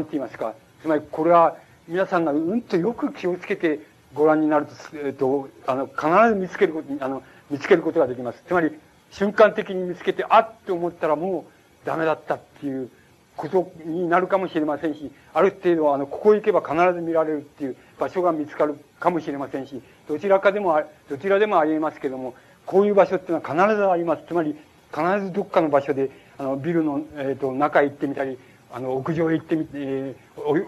んて言いますか、つまりこれは、皆さんがうんとよく気をつけてご覧になると、必ず見つけることができます。つまり、瞬間的に見つけて、あっと思ったらもうダメだったっていうことになるかもしれませんし、ある程度、ここへ行けば必ず見られるっていう場所が見つかるかもしれませんし、どちらでもあり得ますけども、こういう場所っていうのは必ずあります。つまり、必ずどっかの場所で、ビルの、中へ行ってみたり、屋上へ行ってみて、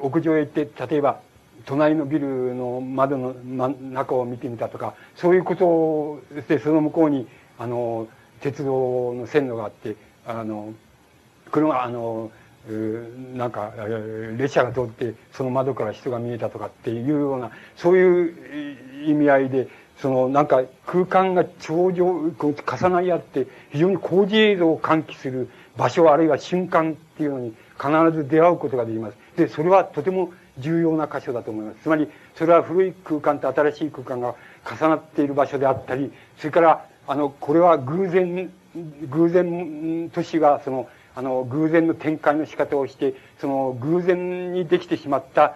屋上へ行って、例えば、隣のビルの窓の中を見てみたとか、そういうことで、その向こうに、鉄道の線路があって、列車が通って、その窓から人が見えたとかっていうような、そういう意味合いで、空間が重なり合って、非常に工事映像を喚起する場所、あるいは瞬間っていうのに必ず出会うことができます。で、それはとても重要な箇所だと思います。つまり、それは古い空間と新しい空間が重なっている場所であったり、それから、これは偶然都市が、偶然の展開の仕方をして、偶然にできてしまった、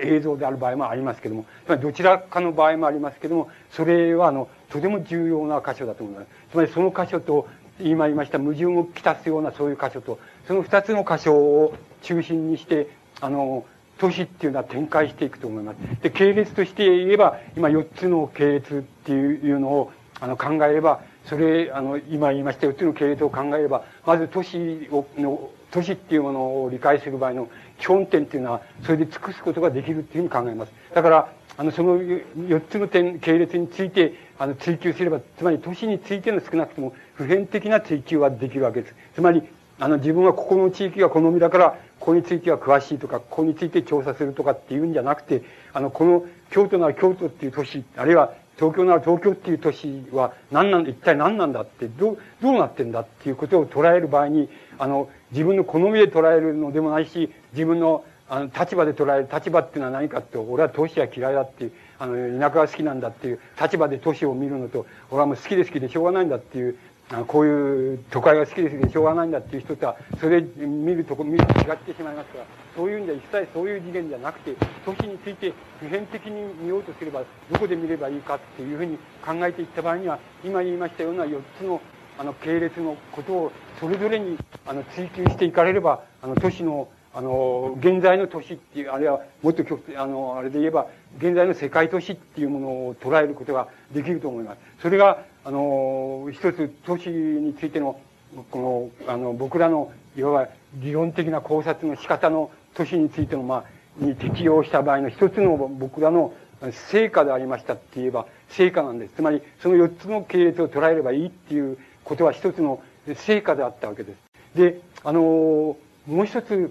映像である場合もありますけども、つまりどちらかの場合もありますけども、それは、とても重要な箇所だと思います。つまりその箇所と、今言いました矛盾をきたすようなそういう箇所と、その二つの箇所を中心にして、都市っていうのは展開していくと思います。で、系列として言えば、今4つの系列っていうのを、考えれば、今言いました4つの系列を考えれば、まず都市っていうものを理解する場合の基本点っていうのは、それで尽くすことができるっていうふうに考えます。だから、その4つの系列について、追求すれば、つまり都市についての少なくとも普遍的な追求はできるわけです。つまり、自分はここの地域が好みだから、ここについては詳しいとか、ここについて調査するとかっていうんじゃなくて、この京都なら京都っていう都市、あるいは東京なら東京っていう都市は一体何なんだって、どうなってんだっていうことを捉える場合に、自分の好みで捉えるのでもないし、自分の立場で捉える立場っていうのは何かって、俺は都市は嫌いだっていう、田舎が好きなんだっていう立場で都市を見るのと、俺はもう好きでしょうがないんだっていう、こういう都会が好きですけどしょうがないんだっていう人とは、それで見ると違ってしまいますから、そういうんじゃ一切そういう次元じゃなくて、都市について普遍的に見ようとすれば、どこで見ればいいかっていうふうに考えていった場合には、今言いましたような4つの系列のことをそれぞれに追求していかれれば、都市の現在の都市っていう、あるいはもっとあれで言えば、現在の世界都市っていうものを捉えることができると思います。それが、一つ都市についての、この、僕らの、いわば理論的な考察の仕方の都市についての、に適用した場合の一つの僕らの成果でありましたって言えば、成果なんです。つまり、その4つの系列を捉えればいいっていうことは一つの成果であったわけです。で、もう一つ、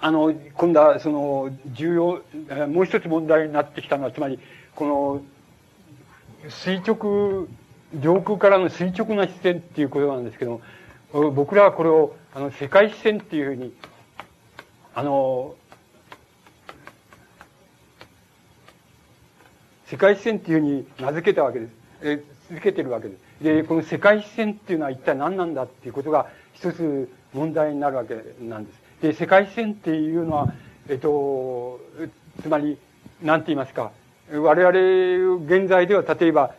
今度は、もう一つ問題になってきたのは、つまり、この、上空からの垂直な視線っていうことなんですけども、僕らはこれを、世界視線っていうふうに、世界視線っていうふうに名付けたわけです。続けてるわけです。で、この世界視線っていうのは一体何なんだっていうことが、一つ問題になるわけなんです。で、世界視線っていうのは、つまり、なんて言いますか、我々、現在では、例えば、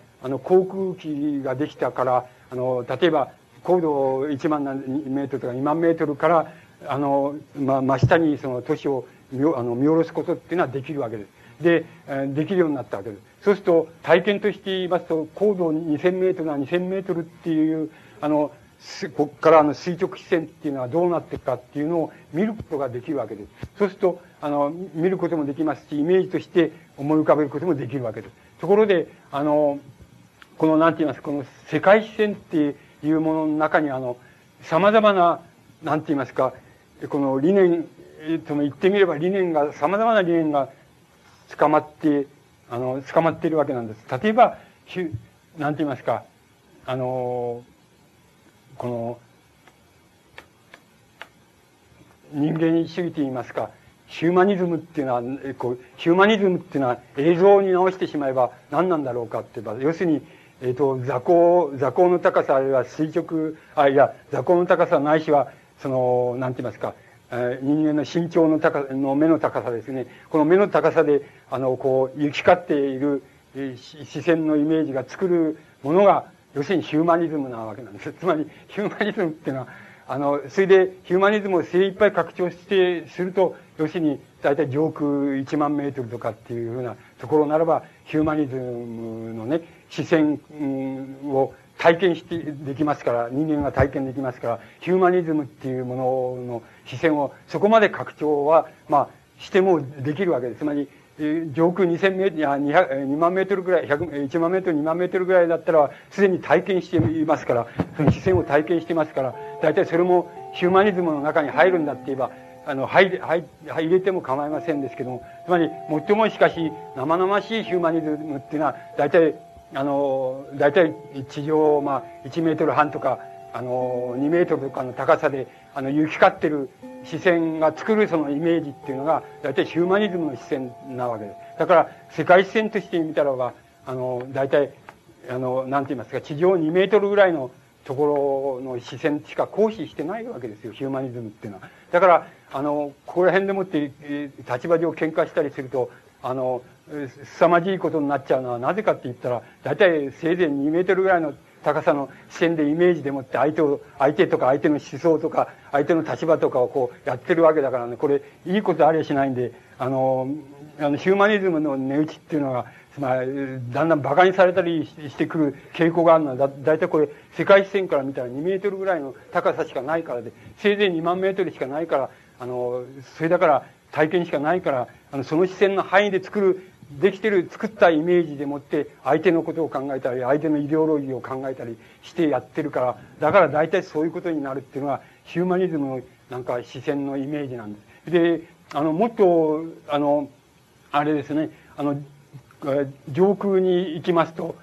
航空機ができたから、例えば、高度1万メートルとか2万メートルから、真下にその都市を見下ろすことっていうのはできるわけです。で、できるようになったわけです。そうすると、体験として言いますと、高度2000メートルな2000メートルっていう、ここから垂直視線っていうのはどうなっていくかっていうのを見ることができるわけです。そうすると、見ることもできますし、イメージとして思い浮かべることもできるわけです。ところで、この、なんて言いますか、この世界視線っていうものの中に、様々な、なんて言いますか、この理念、言ってみれば様々な理念が捕まっているわけなんです。例えば、なんて言いますか、この、人間主義と言いますか、ヒューマニズムっていうのは映像に直してしまえば何なんだろうかって言えば、要するに、座高の高さあるいは垂直、いや、座高の高さないしは、なんて言いますか、人間の身長の高さの目の高さですね。この目の高さで、こう、行き交っている視線のイメージが作るものが、要するにヒューマニズムなわけなんです。つまり、ヒューマニズムっていうのは、それで、ヒューマニズムを精一杯拡張して、すると、要するに、大体上空1万メートルとかっていうふうなところならば、ヒューマニズムのね、視線を体験してできますから、人間が体験できますから、ヒューマニズムっていうものの視線を、そこまで拡張は、まあ、してもできるわけです。つまり、上空2万メートルぐらい、1万メートル、2万メートルぐらいだったら、すでに体験していますから、その視線を体験していますから、大体それもヒューマニズムの中に入るんだって言えば、入れても構いませんですけども、つまり、最もしかし、生々しいヒューマニズムっていうのは、大体地上、まあ、1メートル半とか、2メートルとかの高さで、行き交ってる視線が作るそのイメージっていうのが、大体ヒューマニズムの視線なわけです。だから、世界視線として見たらば、大体、なんて言いますか、地上2メートルぐらいのところの視線しか行使してないわけですよ、ヒューマニズムっていうのは。だから、ここら辺でもって、立場上喧嘩したりすると、凄まじいことになっちゃうのはなぜかって言ったら、大体せいぜい2メートルぐらいの高さの視線でイメージでもって相手とか相手の思想とか相手の立場とかをこうやってるわけだからね、これいいことありゃしないんで、ヒューマニズムの値打ちっていうのが、まあ、だんだん馬鹿にされたりしてくる傾向があるのは、大体これ、世界視線から見たら2メートルぐらいの高さしかないからで、せいぜい2万メートルしかないから、それだから体験しかないから、その視線の範囲で作ったイメージでもって、相手のことを考えたり、相手のイデオロギーを考えたりしてやってるから、だから大体そういうことになるっていうのは、ヒューマニズムのなんか視線のイメージなんです。で、もっと、あれですね、上空に行きますと、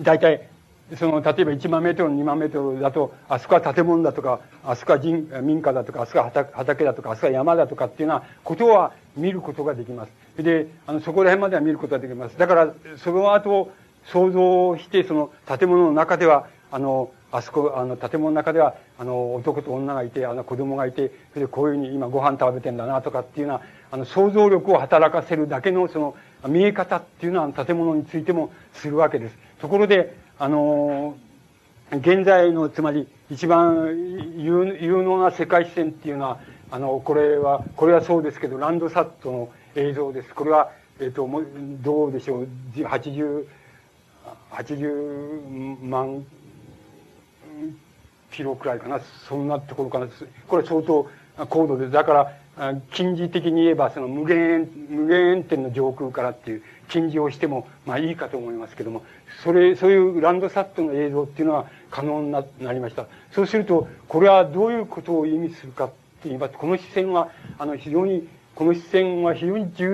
大体、例えば1万メートル、2万メートルだと、あそこは建物だとか、あそこは民家だとか、あそこは畑だとか、あそこは山だとかっていうようなことは見ることができます。で、そこら辺までは見ることができます。だから、その後、想像して、建物の中では、建物の中では、男と女がいて、子供がいて、それでこういうふうに今ご飯食べてんだなとかっていうような、想像力を働かせるだけの、見え方っていうのは建物についてもするわけです。ところで、現在の、つまり、一番有能な世界視線っていうのは、これはそうですけど、ランドサットの映像です。これは、どうでしょう、80万キロくらいかな、そんなところかな。これ相当高度です。だから、近似的に言えば、無限遠点の上空からっていう、近似をしても、まあいいかと思いますけども、そういうランドサットの映像っていうのは可能になりました。そうすると、これはどういうことを意味するかって言えば、この視線は非常に重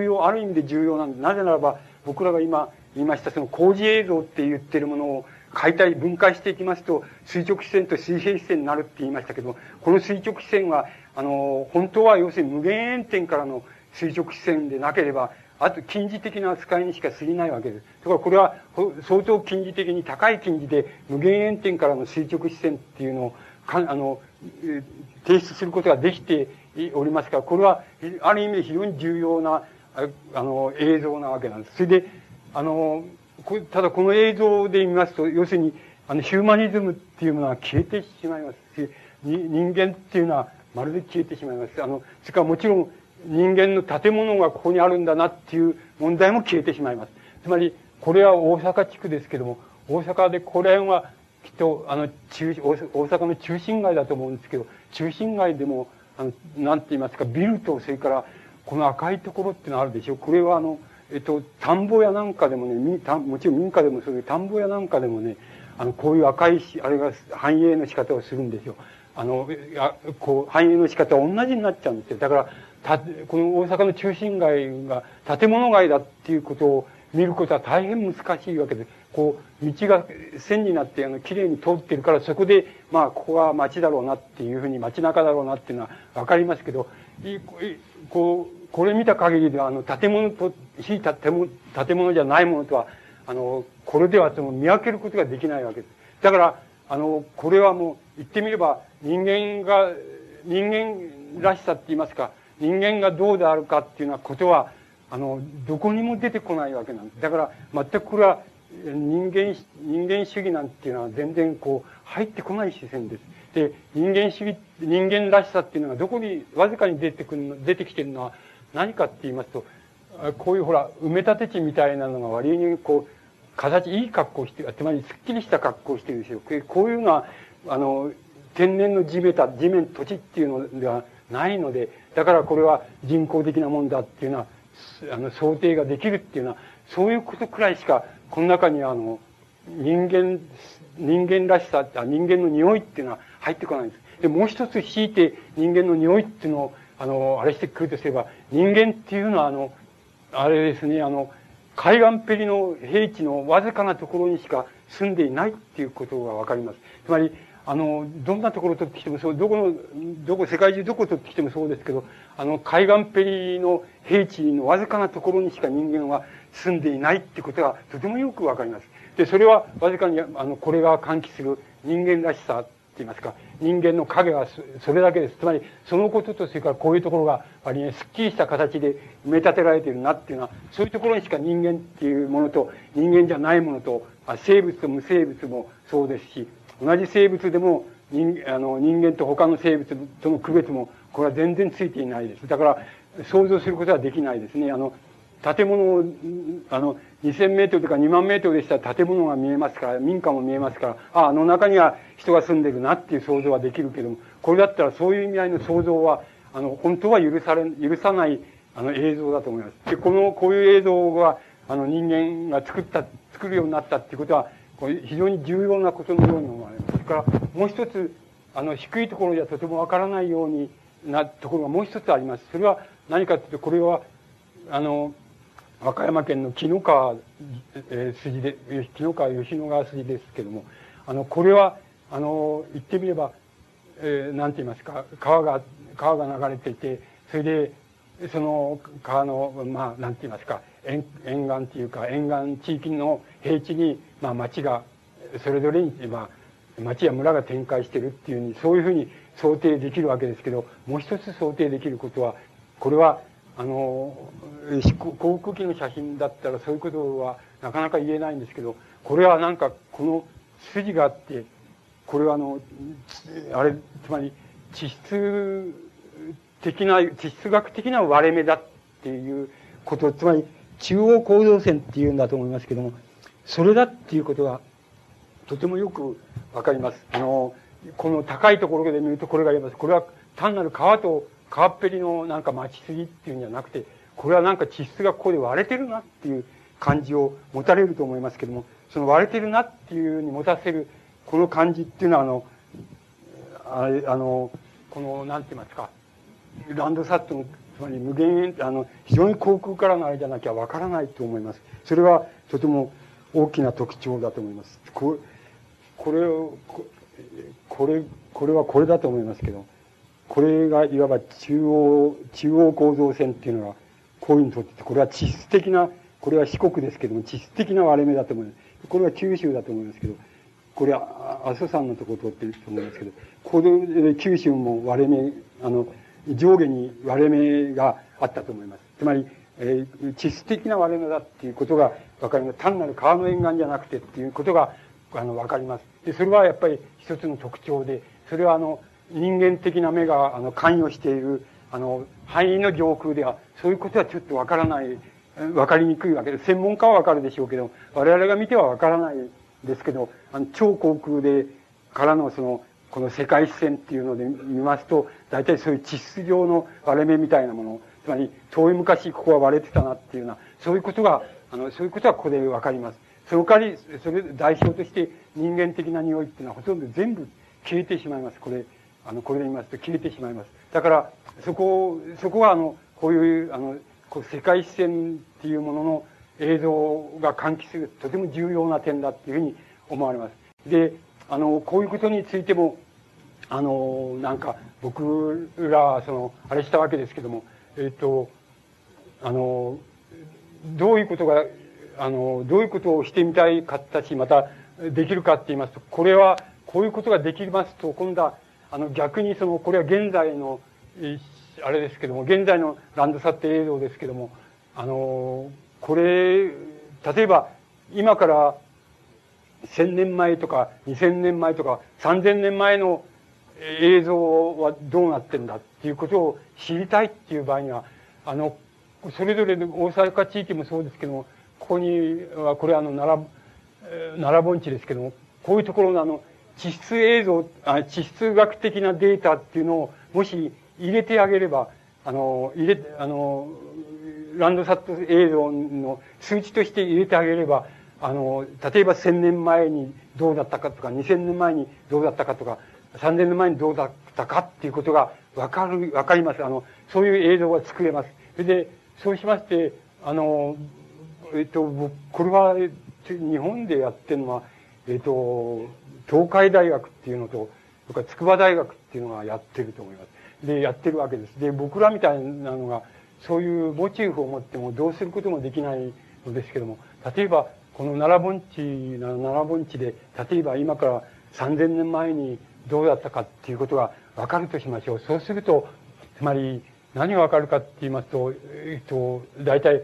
要、ある意味で重要なんです。なぜならば、僕らが今言いました、工事映像って言ってるものを解体、分解していきますと、垂直視線と水平視線になるって言いましたけども、この垂直視線は、本当は要するに無限遠点からの垂直視線でなければ、あと、近似的な扱いにしか過ぎないわけです。だからこれは、相当近似的に高い近似で、無限遠点からの垂直視線っていうのを、提出することができておりますから、これは、ある意味で非常に重要な、映像なわけなんです。それで、ただこの映像で見ますと、要するに、ヒューマニズムっていうものは消えてしまいますし、人間っていうのはまるで消えてしまいます。それからもちろん、人間の建物がここにあるんだなっていう問題も消えてしまいます。つまり、これは大阪地区ですけども、大阪でここら辺はきっと、大阪の中心街だと思うんですけど、中心街でも、なんて言いますか、ビルと、それから、この赤いところってのあるでしょ。これは田んぼやなんかでもね、もちろん民家でもそういう田んぼやなんかでもね、こういう赤いあれが繁栄の仕方をするんですよ。繁栄の仕方は同じになっちゃうんですよ。だから、この大阪の中心街が建物街だっていうことを見ることは大変難しいわけです。こう、道が線になって、綺麗に通ってるから、そこで、まあ、ここは街だろうなっていうふうに、街中だろうなっていうのはわかりますけど、こう、これ見た限りでは、建物と、非建物じゃないものとは、これでは見分けることができないわけです。だから、これはもう、言ってみれば、人間が、人間らしさって言いますか、人間がどうであるかっていうようなことは、どこにも出てこないわけなんです。だから、全くこれは人間主義なんていうのは全然こう、入ってこない視線です。で、人間主義、人間らしさっていうのがどこに、わずかに出てきてるのは何かって言いますと、こういうほら、埋め立て地みたいなのが割にこう、いい格好をしてる、つまりスッキリした格好をしてるんですよ。こういうのは、天然の地面、土地っていうのではないので、だからこれは人工的なもんだっていうのは、想定ができるっていうのは、そういうことくらいしか、この中に人間らしさ、人間の匂いっていうのは入ってこないんです。で、もう一つ強いて人間の匂いっていうのを、あれしてくるとすれば、人間っていうのはあれですね、海岸ペリの平地のわずかなところにしか住んでいないっていうことがわかります。つまり、どんなところを取ってきてもそう、世界中どこを取ってきてもそうですけど、海岸ペリの平地のわずかなところにしか人間は住んでいないってことがとてもよくわかります。で、それはわずかに、これが喚起する人間らしさって言いますか、人間の影はそれだけです。つまり、そのことと、それからこういうところが、割にね、すっきりした形で埋め立てられているなっていうのは、そういうところにしか人間っていうものと、人間じゃないものと、生物と無生物もそうですし、同じ生物でも人間と他の生物との区別も、これは全然ついていないです。だから、想像することはできないですね。建物を、2000メートルとか2万メートルでしたら建物が見えますから、民家も見えますから、あの中には人が住んでるなっていう想像はできるけども、これだったらそういう意味合いの想像は、本当は許さない、映像だと思います。で、こういう映像が、人間が作るようになったっていうことは、これ非常に重要なことのように思われます。それから、もう一つ、低いところではとてもわからないようなところがもう一つあります。それは何かというと、これは、和歌山県の紀の川吉野川筋ですけども、これは、言ってみれば、なんて言いますか、川が流れていて、それで、その川の、まあ、なんて言いますか、沿岸というか、沿岸地域の平地に、まあ、町が、それぞれに、まあ、町や村が展開しているっていうふうに、そういうふうに想定できるわけですけど、もう一つ想定できることは、これは、航空機の写真だったらそういうことはなかなか言えないんですけど、これはなんかこの筋があって、これはつまり地質学的な割れ目だっていうこと、つまり中央構造線っていうんだと思いますけども、それだっていうことがとてもよくわかります。この高いところで見るとこれがあります。これは単なる川っぺりのなんか町筋っていうんじゃなくて、これはなんか地質がここで割れてるなっていう感じを持たれると思いますけども、その割れてるなっていうように持たせる、この感じっていうのはこの、なんて言いますか、ランドサットの、つまり無限遠、非常に航空からのあれじゃなきゃわからないと思います。それはとても大きな特徴だと思います。これはこれだと思いますけど、これがいわば中央構造線っていうのが、こういうふうにとって、これは地質的な、これは四国ですけども、地質的な割れ目だと思います。これは九州だと思いますけど、これは阿蘇山のところを取ってると思いますけど、これで九州も割れ目、上下に割れ目があったと思います。つまり、地質的な割れ目だっていうことがわかります。単なる川の沿岸じゃなくてっていうことが、わかります。で、それはやっぱり一つの特徴で、それは人間的な目が関与している範囲の上空ではそういうことはちょっとわからない、わかりにくいわけです。専門家はわかるでしょうけど、我々が見てはわからないですけど、超航空でからのこの世界視線っていうので見ますと、大体そういう地質上の割れ目みたいなもの、つまり遠い昔ここは割れてたなっていうような、そういうことはここでわかります。その代わり、それ代表として人間的な匂いっていうのはほとんど全部消えてしまいます。これで言いますと消えてしまいます。だから、そこはこういう、世界視線っていうものの映像が喚起するとても重要な点だっていうふうに思われます。で、こういうことについても、なんか、僕らはあれしたわけですけども、どういうことをしてみたいかったし、また、できるかって言いますと、これは、こういうことができますと、今度は、逆にこれは現在の、あれですけども、現在のランドサテ映像ですけども、これ、例えば、今から1000年前とか2000年前とか3000年前の映像はどうなってんだっていうことを知りたいっていう場合には、それぞれの大阪地域もそうですけども、ここには、これ奈良盆地ですけども、こういうところの地質映像、地質学的なデータっていうのを、もし入れてあげれば、ランドサット映像の数値として入れてあげれば、例えば1000年前にどうだったかとか、2000年前にどうだったかとか、3000年前にどうだったかっていうことがわかります。そういう映像が作れます。それで、そうしまして、これは、日本でやってるのは、東海大学っていうのと、それから筑波大学っていうのがやってると思います。で、やってるわけです。で、僕らみたいなのが、そういうモチーフを持ってもどうすることもできないのですけども、例えば、この奈良盆地で、例えば今から3000年前にどうだったかっていうことがわかるとしましょう。そうすると、つまり、何がわかるかって言いますと、大体、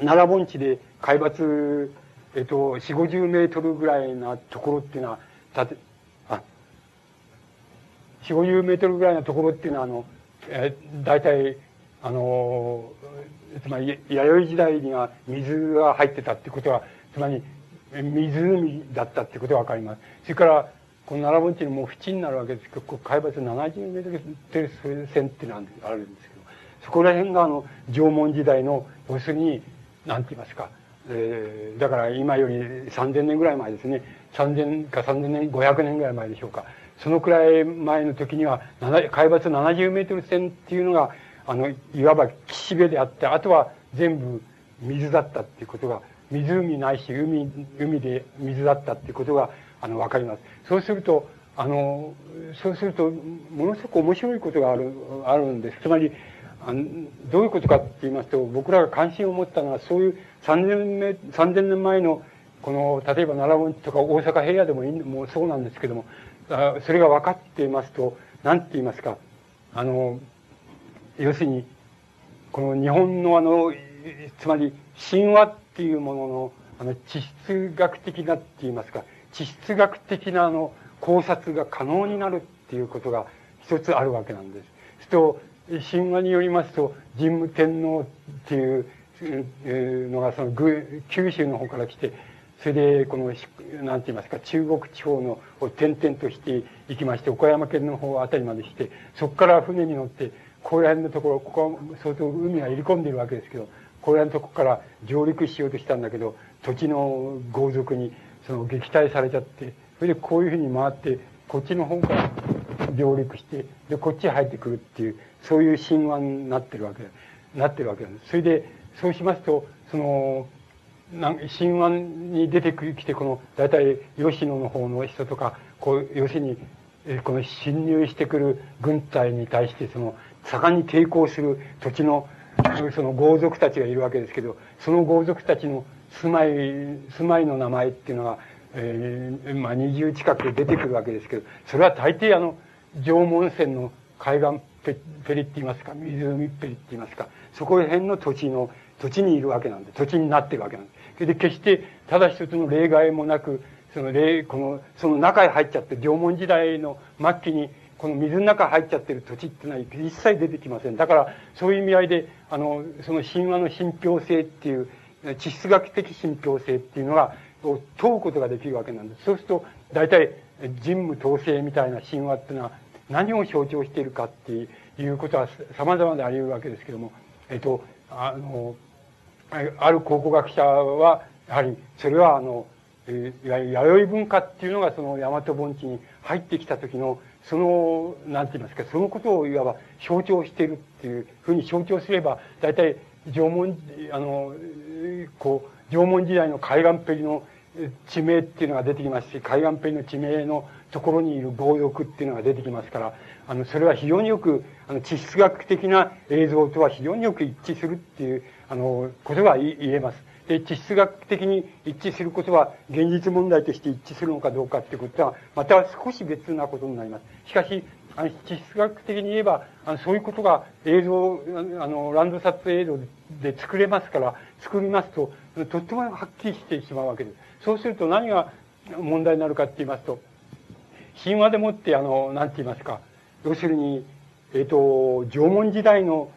奈良盆地で海抜、4、50メートルぐらいなところっていうのは、4、50メートルぐらいなところっていうのは、大体、つまり、弥生時代には水が入ってたってことは、つまり、湖だったってことがわかります。それから、この奈良盆地のもう縁になるわけですけど、ここ海抜70メートル線っていうのがあるんですけど、そこら辺が縄文時代の、要するに、なんて言いますか、だから今より3000年ぐらい前ですね。3000か3000年、500年ぐらい前でしょうか。そのくらい前の時には、海抜70メートル線っていうのが、いわば岸辺であって、あとは全部水だったっていうことが、湖ないし、海で水だったっていうことが、わかります。そうすると、ものすごく面白いことがあるんです。つまり、どういうことかって言いますと、僕らが関心を持ったのは、そういう3000年前の、この、例えば奈良盆地とか大阪平野でももうそうなんですけども、それが分かっていますと、なんて言いますか、要するに、この日本のつまり神話っていうものの、地質学的なって言いますか、地質学的な考察が可能になるっていうことが一つあるわけなんです。そうすると、神話によりますと、神武天皇っていうのが九州の方から来て、それでこの、なんて言いますか、中国地方のを転々としていきまして、岡山県の方あたりまで来て、そこから船に乗って、ここら辺のところ、ここは相当海が入り込んでいるわけですけど、ここら辺のところから上陸しようとしたんだけど、土地の豪族に撃退されちゃって、それでこういうふうに回って、こっちの方から上陸して、で、こっちへ入ってくるっていう、そういう神話になってるわけなんです。それで、そうしますと、神話に出てきて、大体、吉野の方の人とか、要するに、この侵入してくる軍隊に対して、盛んに抵抗する土地の、豪族たちがいるわけですけど、その豪族たちの住まいの名前っていうのが、20近く出てくるわけですけど、それは大抵縄文線の海岸ペリって言いますか、湖ペリって言いますか、そこら辺の土地にいるわけなんで、土地になってるわけなんです。で、決して、ただ一つの例外もなく、その中へ入っちゃって、縄文時代の末期に、この水の中へ入っちゃってる土地ってのは一切出てきません。だから、そういう意味合いで、その神話の信憑性っていう、地質学的信憑性っていうのが、を問うことができるわけなんです。そうすると、大体、神武統制みたいな神話っていうのは、何を象徴しているかっていうことは様々であり得るわけですけども、ある考古学者は、やはり、それは弥生文化っていうのが大和盆地に入ってきた時の、なんて言いますか、そのことをいわば象徴しているっていうふうに象徴すれば、大体、縄文時代の海岸ペリの地名っていうのが出てきますし、海岸ペリの地名のところにいる豪族っていうのが出てきますから、それは非常によく、地質学的な映像とは非常によく一致するっていう、ことが言えます。地質学的に一致することは現実問題として一致するのかどうかっていうことは、また少し別なことになります。しかし、地質学的に言えば、そういうことが映像、ランドサット映像で作れますから、作りますと、とってもはっきりしてしまうわけです。そうすると何が問題になるかって言いますと、神話でもって、なんて言いますか、要するに、縄文時代の、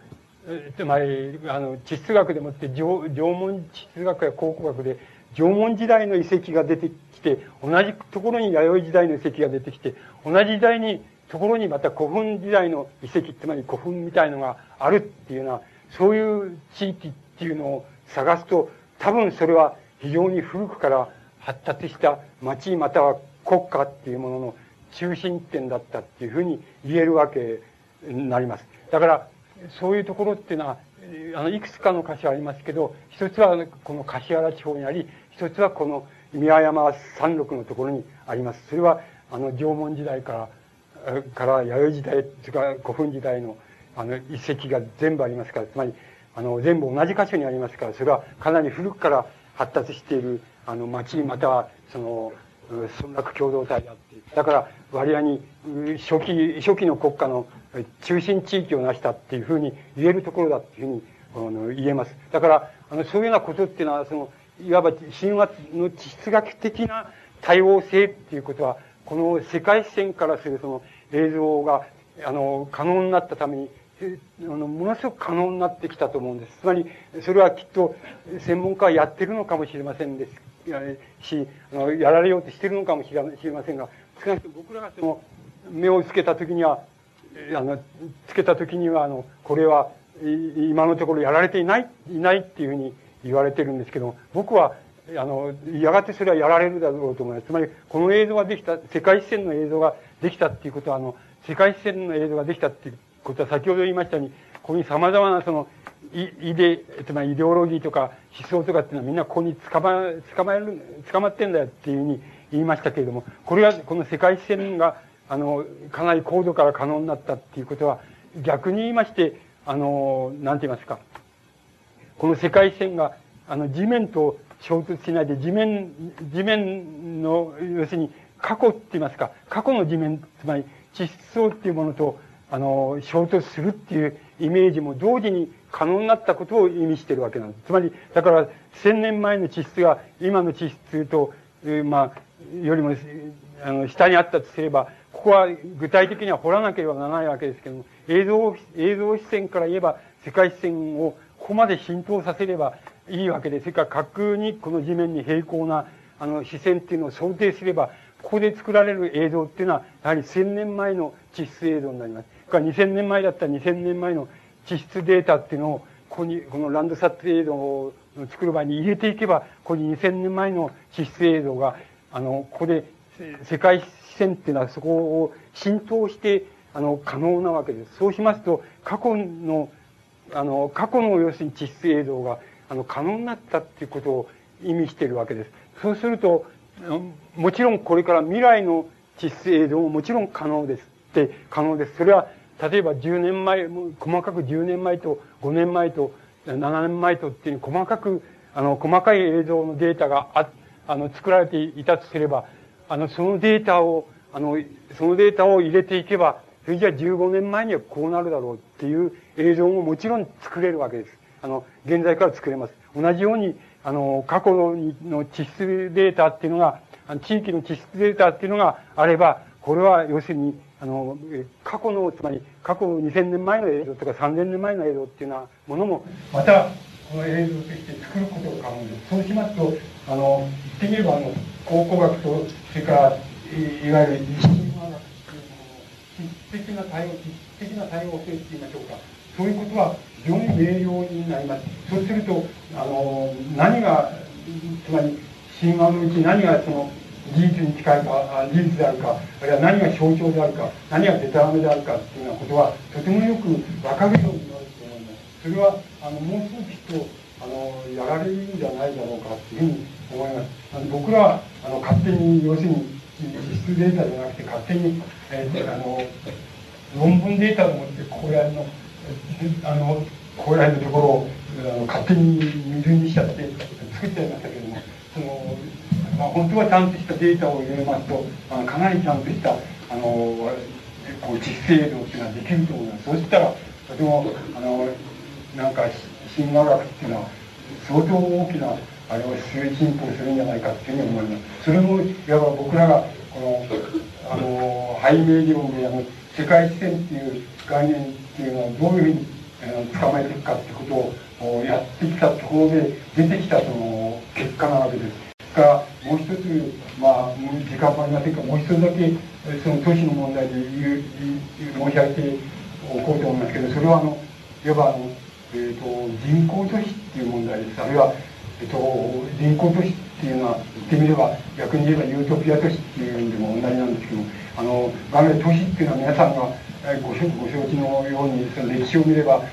つまり、地質学でもって、縄文地質学や考古学で、縄文時代の遺跡が出てきて、同じところに弥生時代の遺跡が出てきて、同じ時代に、ところにまた古墳時代の遺跡、つまり古墳みたいのがあるっていうような、そういう地域っていうのを探すと、多分それは非常に古くから発達した町または国家っていうものの中心点だったっていうふうに言えるわけになります。だから、そういうところっていうのは、いくつかの箇所ありますけど、一つはこの橿原地方にあり、一つはこの宮山山麓のところにあります。それは、縄文時代から弥生時代、それから古墳時代の遺跡が全部ありますから、つまり全部同じ箇所にありますから、それはかなり古くから発達している町またはその村落共同体だっていう。だから割合に初期の国家の中心地域を成したっていうふうに言えるところだっていうふうに言えます。だからそういうようなことっていうのは、そのいわば神話の地質学的な多様性っていうことは、この世界視線からするその映像が、可能になったために、ものすごく可能になってきたと思うんです。つまり、それはきっと専門家はやってるのかもしれませんですし、やられようとしてるのかもしれませんが、少なくとも僕らがその目をつけたときには、これは今のところやられていないっていうふうに言われてるんですけど、僕は、やがてそれはやられるだろうと思います。つまり、この映像ができた、世界視線の映像ができたっていうことは、世界視線の映像ができたっていうことは、先ほど言いましたように、ここに様々な、その、つまりイデオロギーとか思想とかっていうのはみんなここに捕まってんだよっていうふうに言いましたけれども、これは、この世界視線が、かなり高度から可能になったっていうことは、逆に言いまして、なんて言いますか、この世界視線が、地面と、衝突しないで、地面の、要するに、過去って言いますか、過去の地面、つまり、地質層っていうものと、衝突するっていうイメージも同時に可能になったことを意味しているわけなんです。つまり、だから、千年前の地質が、今の地質と、よりも、下にあったとすれば、ここは具体的には掘らなければならないわけですけども、映像視線から言えば、世界視線をここまで浸透させれば、いいわけで、それから架空にこの地面に平行な視線っていうのを想定すれば、ここで作られる映像っていうのは、やはり1000年前の地質映像になります。それから2000年前だったら2000年前の地質データっていうのを、このランドサット映像を作る場合に入れていけば、ここに2000年前の地質映像が、ここで世界視線っていうのはそこを浸透して、可能なわけです。そうしますと、過去の要するに地質映像が、可能になったっていうことを意味しているわけです。そうすると、もちろんこれから未来の地質映像ももちろん可能ですって、可能です。それは、例えば10年前、細かく10年前と5年前と7年前とっていう細かい映像のデータが作られていたとすれば、そのデータを入れていけば、それじゃあ15年前にはこうなるだろうっていう映像ももちろん作れるわけです。現在から作れます。同じように、過去の地質データっていうのが、地域の地質データっていうのがあれば、これは要するに、過去の、つまり、過去2000年前の映像とか3000年前の映像っていうようなものも、また、この映像として作ることが可能です。そうしますと、言ってみれば、考古学と、それから、いわゆる、地質的な多様性って言いましょうか。そういうことは、非常に明瞭になります。そうすると、何が、つまり、神話のうち何がその事実に近いか、事実であるか、あるいは何が象徴であるか、何がでたらめであるかっていうようなことは、とてもよくわかるようになると思います。それは、もうすぐきっと、やられるんじゃないだろうかっていうふうに思います。僕らは、勝手に、要するに、実質データじゃなくて、勝手に、論文データを持って、こういうところを勝手に矛盾にしちゃって作っちゃいましたけども、その本当はちゃんとしたデータを入れますと、かなりちゃんとしたこう実制度っていうのはできると思います。そうしたらとてもなんか神話学っていうのは相当大きなあれを進歩するんじゃないかっていうふうに思います。それもいわば僕らがこのハイメディオムで世界視線っていう概念っていうのはどういうふうに捕まえていくかってことをやってきたところで出てきたその結果なわけです。がもう一つ、まあ時間もありませんが、もう一つだけその都市の問題で申し上げておこうと思いますけど、それはいわば人口都市っていう問題です。あるいは、人口都市っていうのは言ってみれば逆に言えばユートピア都市っていう意味でも同じなんですけど、我々都市っていうのは皆さんがご承知のようにその歴史を見れば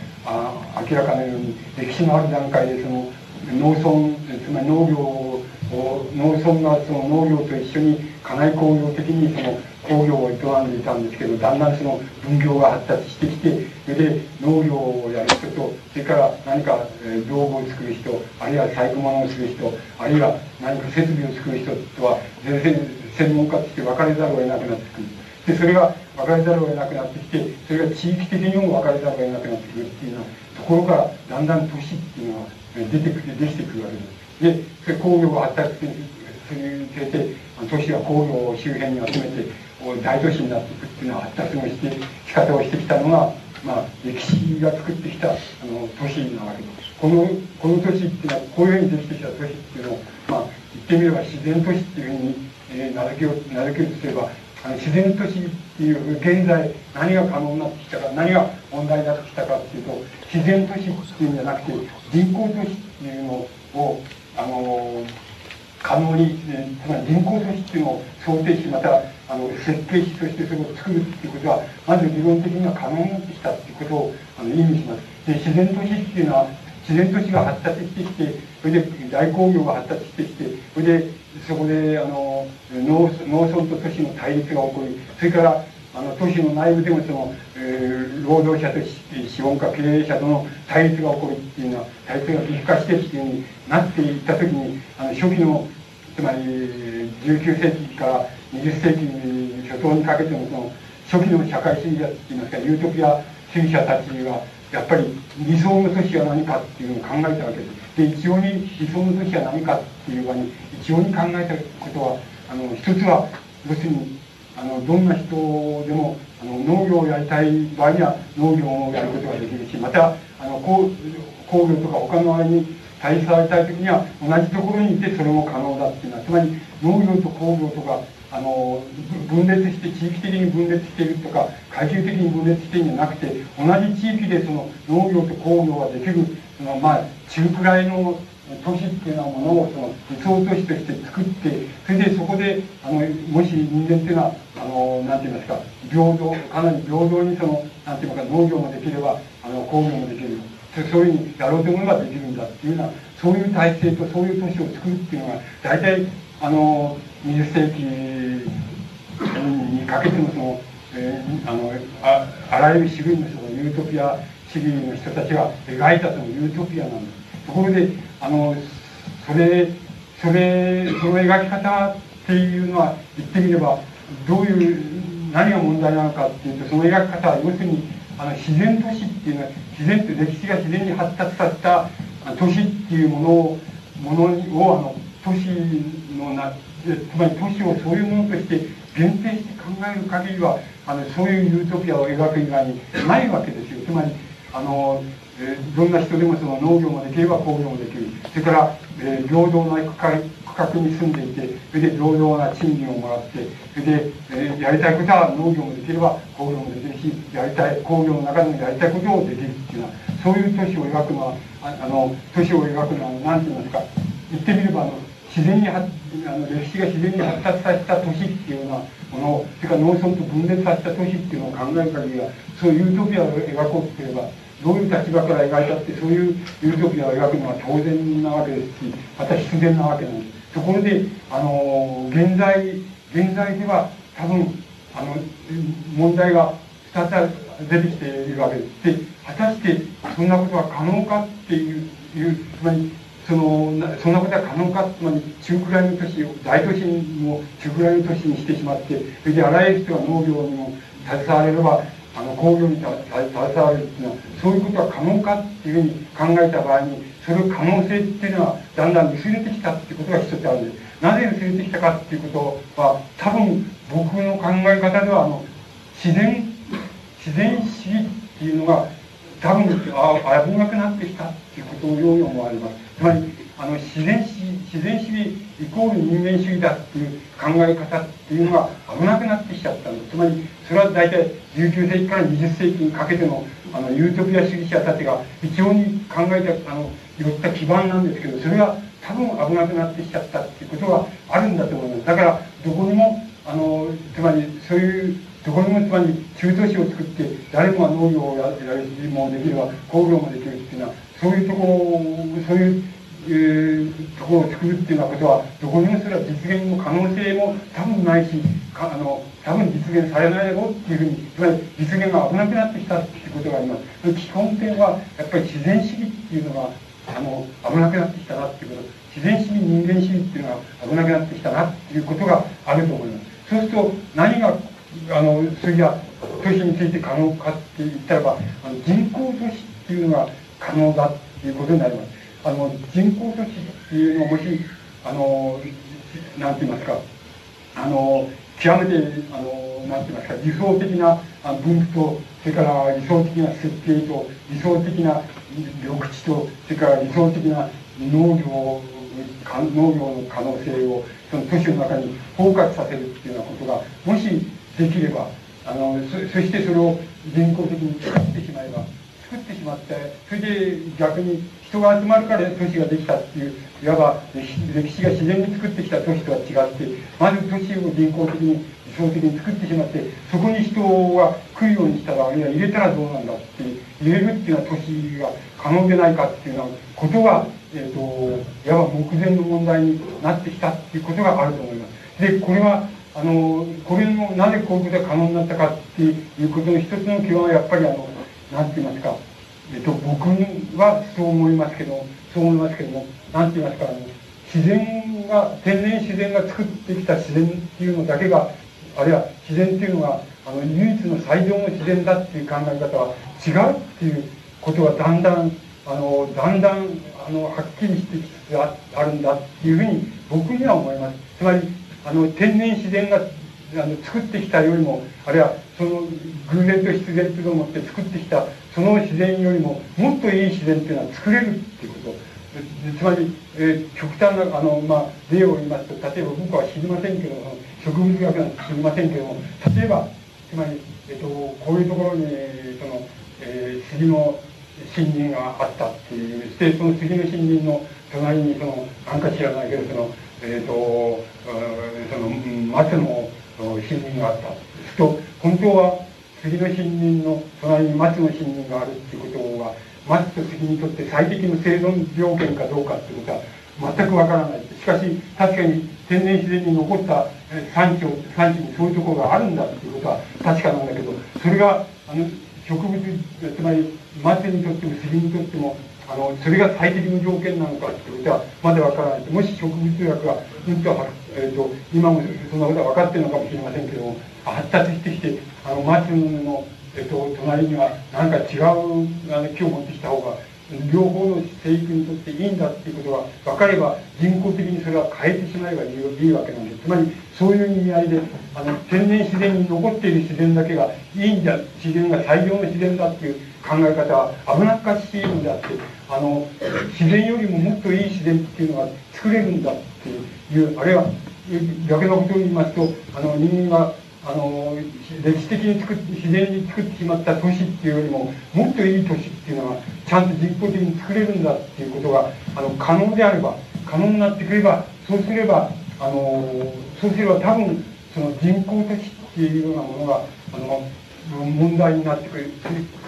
明らかなように歴史のある段階でその農村、つまり農業を農村がその農業と一緒に家内工業的にその工業を営んでいたんですけど、だんだんその分業が発達してきて、それで農業をやる人と、それから何か道具を作る人、あるいは細工物をする人、あるいは何か設備を作る人とは全然専門家として分かれざるを得なくなってくる。でそれが分かれざるを得なくなってきて、それが地域的にも分かれざるを得なくなってくるっていうようなところから、だんだん都市っていうのができてくるわけです。で工業が発達するにつれて、都市は工業を周辺に集めて大都市になっていくっていうのは発達のして仕方をしてきたのが、まあ、歴史が作ってきた都市なわけです。この都市っていうのはこういうふうにできてきた都市っていうのを、まあ、言ってみれば自然都市っていうふうに、名付けようとすれば、自然都市っていう現在何が可能になってきたか、何が問題になってきたかっていうと、自然都市っていうんじゃなくて人工都市っていうのを可能に、つまり人工都市っていうのを想定し、また設計士としてそれを作るっていうことは、まず理論的には可能になってきたっていうことを意味します。で自然都市っていうのは自然都市が発達してきて、それで大工業が発達してきて、それでそこで農村と都市の対立が起こり、それから都市の内部でもその、労働者と資本家経営者との対立が起こるっていうのは、対立が激化してっていうふうになっていった時に、初期のつまり19世紀から20世紀初頭にかけても、その初期の社会主義者っていいますか、ユートピア主義者たちがやっぱり理想の都市は何かっていうのを考えたわけです。で一応に理想の都市は何かっていう場に一応に考えたことは、一つは要するにどんな人でも農業をやりたい場合には農業をやることができるし、また工業とか他のあれに対立されたい時には同じところにいてそれも可能だっていうのは、つまり農業と工業とか分裂して、地域的に分裂しているとか階級的に分裂しているんじゃなくて、同じ地域でその農業と工業ができる、まあ中くらいの都市っていうようなものをその理想都市として作って、それでそこでもし人間っていうのは何て言いますか、平等、かなり平等にその何て言いますか、農業もできれば工業もできる、そういうふうにやろうと思えばできるんだっていうような、そういう体制とそういう都市を作るっていうのが大体20世紀にかけてもあらゆる種類の人がユートピア主義の人たちが描いたそのユートピアなんです。ところでその描き方っていうのは言ってみれば何が問題なのかっていうと、その描き方は要するに自然都市っていうのは、歴史が自然に発達させた都市っていうものを都市のつまり都市をそういうものとして限定して考える限りはそういうユートピアを描く以外にないわけですよ。つまりどんな人でもその農業もできれば工業もできる、それから平等な区画に住んでいて、それで平等な賃金をもらって、それでやりたいことは農業もできれば工業もできるし、工業の中でもやりたいことをできるっていうのは、そういう都市を描くのは何て言いますか、言ってみれば歴史が自然に発達させた都市っていうようなものを、それから農村と分裂させた都市っていうのを考える限りは、そういうユートピアを描こうとすれば、どういう立場から描いたってそういうユートピアを描くのは当然なわけですし、また必然なわけなんです。ところで現在では多分問題が2つ出てきているわけです。で果たしてそんなことは可能かっていう、つまりそんなことは可能か、つまり中くらいの都市を大都市も中くらいの都市にしてしまって、それであらゆる人が農業にも携われれば工業に携わるっていうのは、そういうことは可能かっていうふうに考えた場合に、その可能性っていうのはだんだん薄れてきたっていうことが一つあるんです。なぜ薄れてきたかっていうことは、多分僕の考え方では自然主義っていうのが多分危なくなってきたっていうことのように思われます。つまり自然主義イコール人間主義だっていう考え方っていうのが危なくなってきちゃったんです。つまりそれは大体19世紀から20世紀にかけてのユートピア主義者たちが非常に考えた寄った基盤なんですけど、それが多分危なくなってきちゃったっていうことがあるんだと思います。だからどこにもつまりそういうどこにもつまり中都市を作って誰もが農業をやるしもできれば工業もできるっていうのは、そういうところを作るっていうようなことはどこにもそれは実現の可能性も多分ないし多分実現されないだろうっていうふうに、つまり実現が危なくなってきたっていうことがあります。基本点はやっぱり自然主義っていうのが危なくなってきたなっていうこと、自然主義人間主義っていうのが危なくなってきたなっていうことがあると思います。そうすると何が次は都市について可能かって言ったらば、人工都市っていうのが可能だっていうことになります。人工都市っていうのをもしなんて言いますか極めてなんて言いますか理想的な分布と、それから理想的な設計と理想的な緑地と、それから理想的な農業の可能性をその都市の中に包括させるっていうようなことがもしできれば、そしてそれを人工的に作ってしまって、それで逆に人が集まるから都市ができたっていう、いわば歴史が自然に作ってきた都市とは違って、まず都市を人工的に理想的に作ってしまって、そこに人が来るようにしたら、あるいは入れたらどうなんだって入れるっていうのは都市が可能でないかっていうようなことが、いわば目前の問題になってきたっていうことがあると思います。でこれはこれもなぜこういうことが可能になったかっていうことの一つの基盤はやっぱりなんて言いますか、僕はそう思いますけども、なんて言いますか、天然自然が作ってきた自然っていうのだけが、あるいは自然っていうのが唯一の最上の自然だっていう考え方は違うっていうことがだんだんはっきりしてきつつあるんだっていうふうに僕には思います。つまり天然自然が作ってきたよりも、あるいはその偶然と必然というのを持って作ってきたその自然よりももっといい自然というのは作れるっていうこと、つまり、極端な例を言いますと、例えば僕は知りませんけども、植物学なんて知りませんけども、例えばつまり、こういうところに杉の森林があったっていう、でその杉の森林の隣になんか知らないけど松の森林があった。すると本当は杉の森林の隣に松の森林があるっていうことは、松と杉にとって最適の生存条件かどうかっていうことは全くわからない。しかし確かに天然自然に残った産地にそういうところがあるんだっていうことは確かなんだけど、それが植物、つまり松にとっても杉にとってもそれが最適の条件なのかってことはまだわからない。もし植物学が今もそんなことは分かっているのかもしれませんけども、発達してきて松の隣には何か違う木を持ってきた方が両方の生育にとっていいんだっていうことが分かれば、人工的にそれは変えてしまえばいいわけなんです。つまりそういう意味合いで天然自然に残っている自然だけがいいんだ、自然が最良の自然だっていう考え方は危なっかしいんだって、自然よりももっといい自然っていうのが作れるんだっていう、あるいは逆なことを言いますと、人間が歴史的に自然に作ってしまった都市っていうよりももっといい都市っていうのはちゃんと人工的に作れるんだっていうことが可能であれば、可能になってくれば、そうすれば多分その人工都市っていうようなものが問題になってく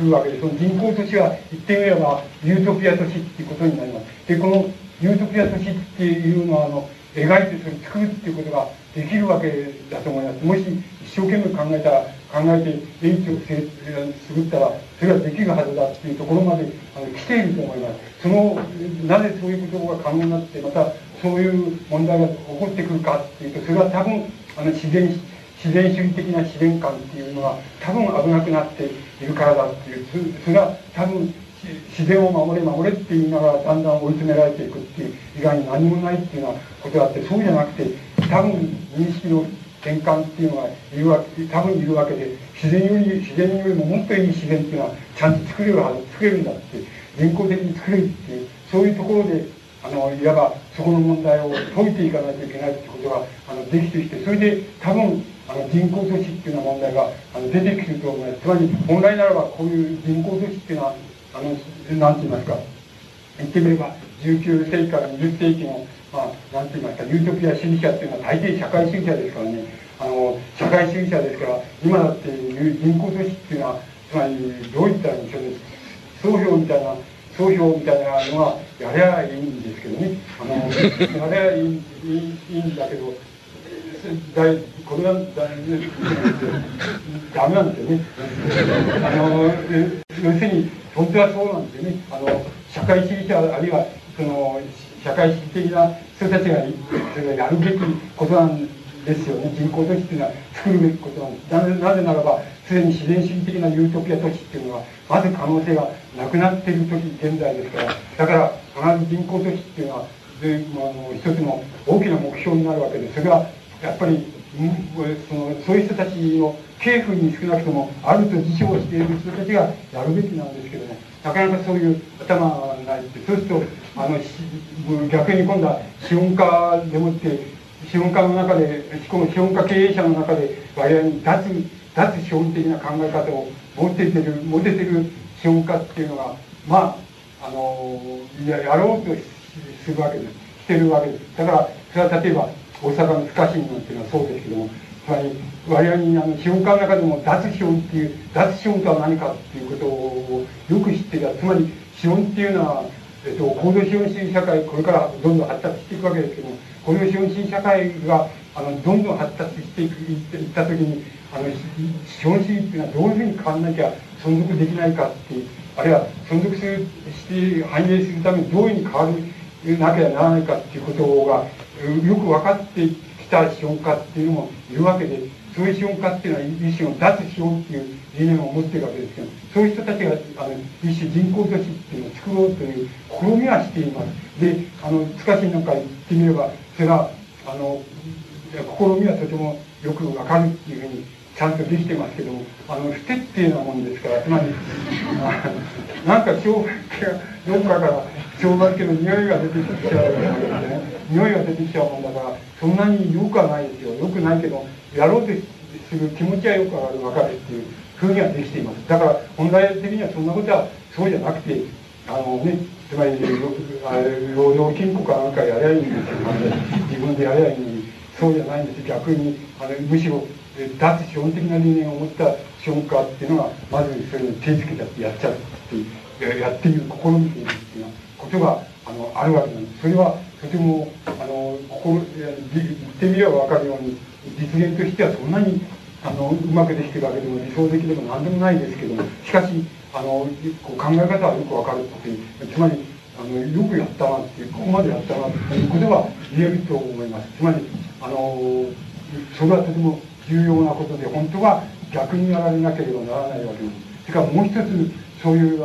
るわけで、その人工都市は言ってみればユートピア都市っていうことになります。でこのユートピア都市っていうのは描いてそれを作るっていうことができるわけだと思います。もし一生懸命考えた考えて英知を作ったらそれはできるはずだっていうところまで来ていると思います。そのなぜそういうことが可能になってまたそういう問題が起こってくるかっていうと、それは多分自然主義的な自然観っていうのは多分危なくなっているからだっていう、それは多分自然を守れって言いながらだんだん追い詰められていくっていう以外に何もないっていうようなことがあって、そうじゃなくて多分認識の転換っていうのが多分いるわけで、自然よりももっといい自然っていうのはちゃんと作れるんだって、人工的に作れるっていう、そういうところでいわばそこの問題を解いていかないといけないってことができてきて、それで多分人工組織っていうような問題が出てくると思います。つまり本来ならばこういう人工組織っていうのはなんて言いますか、言ってみれば19世紀から20世紀のなんて言いますか、ユートピア主義者っていうのは大抵社会主義者ですからね、社会主義者ですから、今だっていう人工組織っていうのはつまりどういったらいいんでしょうね、総評みたいなのはやればいいんですけどね、やればいいんだけど、これはダメなんですよね。要するに本当はそうなんですよね。社会主義者あるいはその社会主義的な人たちがやるべきことなんですよね。人工都市っていうのは作るべきことなんです。なぜならばすでに自然主義的なユートピア都市っていうのはまず可能性がなくなっている時現在ですから、だから必ず人工都市っていうのは一つの大きな目標になるわけです。それがやっぱりそういう人たちの系譜に少なくともあると自称している人たちがやるべきなんですけども、なかなかそういう頭がないって。そうすると逆に今度は資本家でもって資本家経営者の中で割合に脱資本的な考え方を持ててる資本家っていうのがやろうとするわけですしてるわけです。だからそれは例えば大阪の深新なんていうのはそうですけども、つまり我々に資本家の中でも脱資本とは何かっていうことをよく知っていた。つまり資本っていうのは、高度資本主義社会、これからどんどん発達していくわけですけども、高度資本主義社会がどんどん発達していった時に資本主義っていうのはどういうふうに変わらなきゃ存続できないかっていう、あるいは存続して反映するためにどういうふうに変わらなきゃならないかっていうことがよく分かってきた資本家っていうのもいるわけで、そういう資本家っていうのは一種の脱資本っていう理念を持っているわけですけど、そういう人たちが一種人工都市っていうのを作ろうという試みはしています。で塚新なんか言ってみればそれは試みはとてもよく分かるっていうふうにちゃんとできてますけども、不徹底なもんですから、つまりなんかどっかから生姜だけの匂いが出てきちゃうもんだから、そんなによくはないですよ。よくないけどやろうとする気持ちはよく分かるっていうふうにはできています。だから本来的にはそんなことはそうじゃなくてつまり労働金庫かなんかやりゃいいんですよ、自分でやりゃいいのに。そうじゃないんです。逆にむしろ脱資本的な理念を持った資本家っていうのがまずそういうのに手をつけちゃってやっちゃうっていうやってみる試みているっていうようなことがあるわけなんです。それはとても言ってみれば分かるように実現としてはそんなにうまくできてるわけでも理想的でも何でもないですけども、しかし考え方はよく分かるっていう、つまりよくやったなっていう、ここまでやったなっていうことは言えると思います。つまりそれはとても重要なことで、本当は逆にやられなければならないわけです。それからもう一つそういう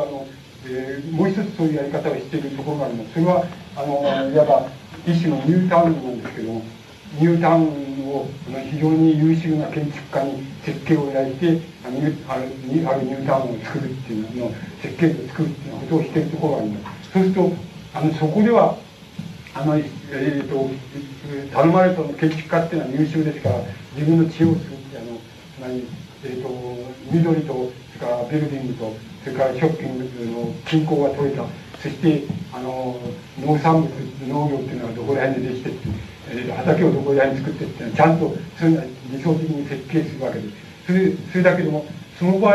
やり方をしているところがあります。それはいわば一種のニュータウンなんですけども、ニュータウンを非常に優秀な建築家に設計を依頼してあるニュータウンを作るっていうのを設計図を作るっていうようなことをしているところがあります。そうするとそこでは頼まれた建築家っていうのは優秀ですから、自分の知恵を作ってつまり緑とそれからビルディングとそれからショッピングの均衡が取れた、そして農産物農業っていうのはどこら辺でできてって、畑をどこら辺に作ってっていうのはちゃんとそういうのは理想的に設計するわけです。それだけどもその場合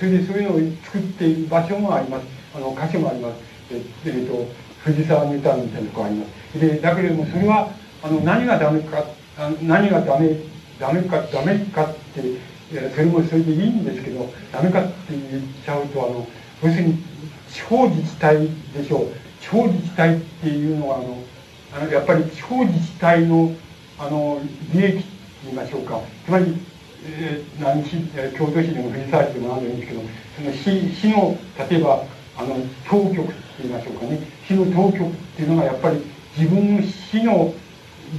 そういうのを作っている場所もあります。箇所もあります。藤沢ニュータウンみたいなところがあります。でだけれどもそれは何がダメかってそれもそれでいいんですけど、ダメかって言っちゃうと、要するに地方自治体でしょう。地方自治体っていうのはやっぱり地方自治体の利益って言いましょうか、つまり、京都市でも振り返ってもらうんですけど、その市の例えば当局って言いましょうかね、市の当局っていうのがやっぱり自分の市の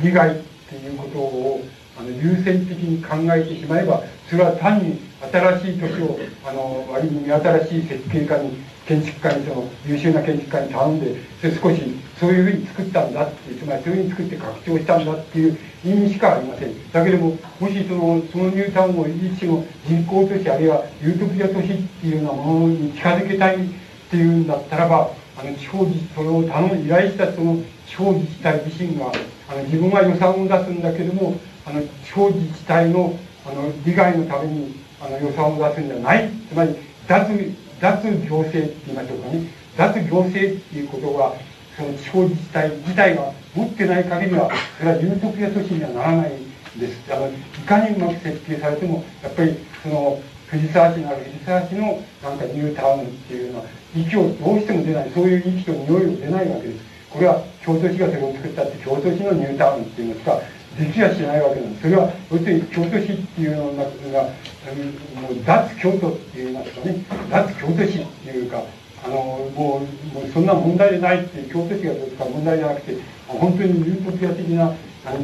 利害っていうことを優先的に考えてしまえば、それは単に新しい都市を割に見新しい設計家に建築家にその優秀な建築家に頼んで、それ少しそういうふうに作ったんだっていう、つまりそういうふうに作って拡張したんだっていう意味しかありません。だけれども、もしそのニュータウンを一種の人工都市あるいはユートピア都市っていうようなものに近づけたいっていうんだったらば、それを依頼したその地方自治体自身が自分は予算を出すんだけども、地方自治体の利害のために予算を出すんじゃない、つまり脱行政って言いましょうかね、脱行政っていうことがその地方自治体自体が持ってない限りは、それはユートピア都市にはならないんです。いかにうまく設計されても、やっぱりその藤沢市なら藤沢市のなんかニュータウンっていうのは息をどうしても出ない、そういう息と匂いを出ないわけです。これは京都市がそれを作ったって京都市のニュータウンっていうのしかできはしないわけなんです。それは要するに京都市っていうのがもう脱京都っていいますかね、脱京都市っていうかもうそんな問題でないっていう、京都市がどうとか問題じゃなくて、本当にユートピア的な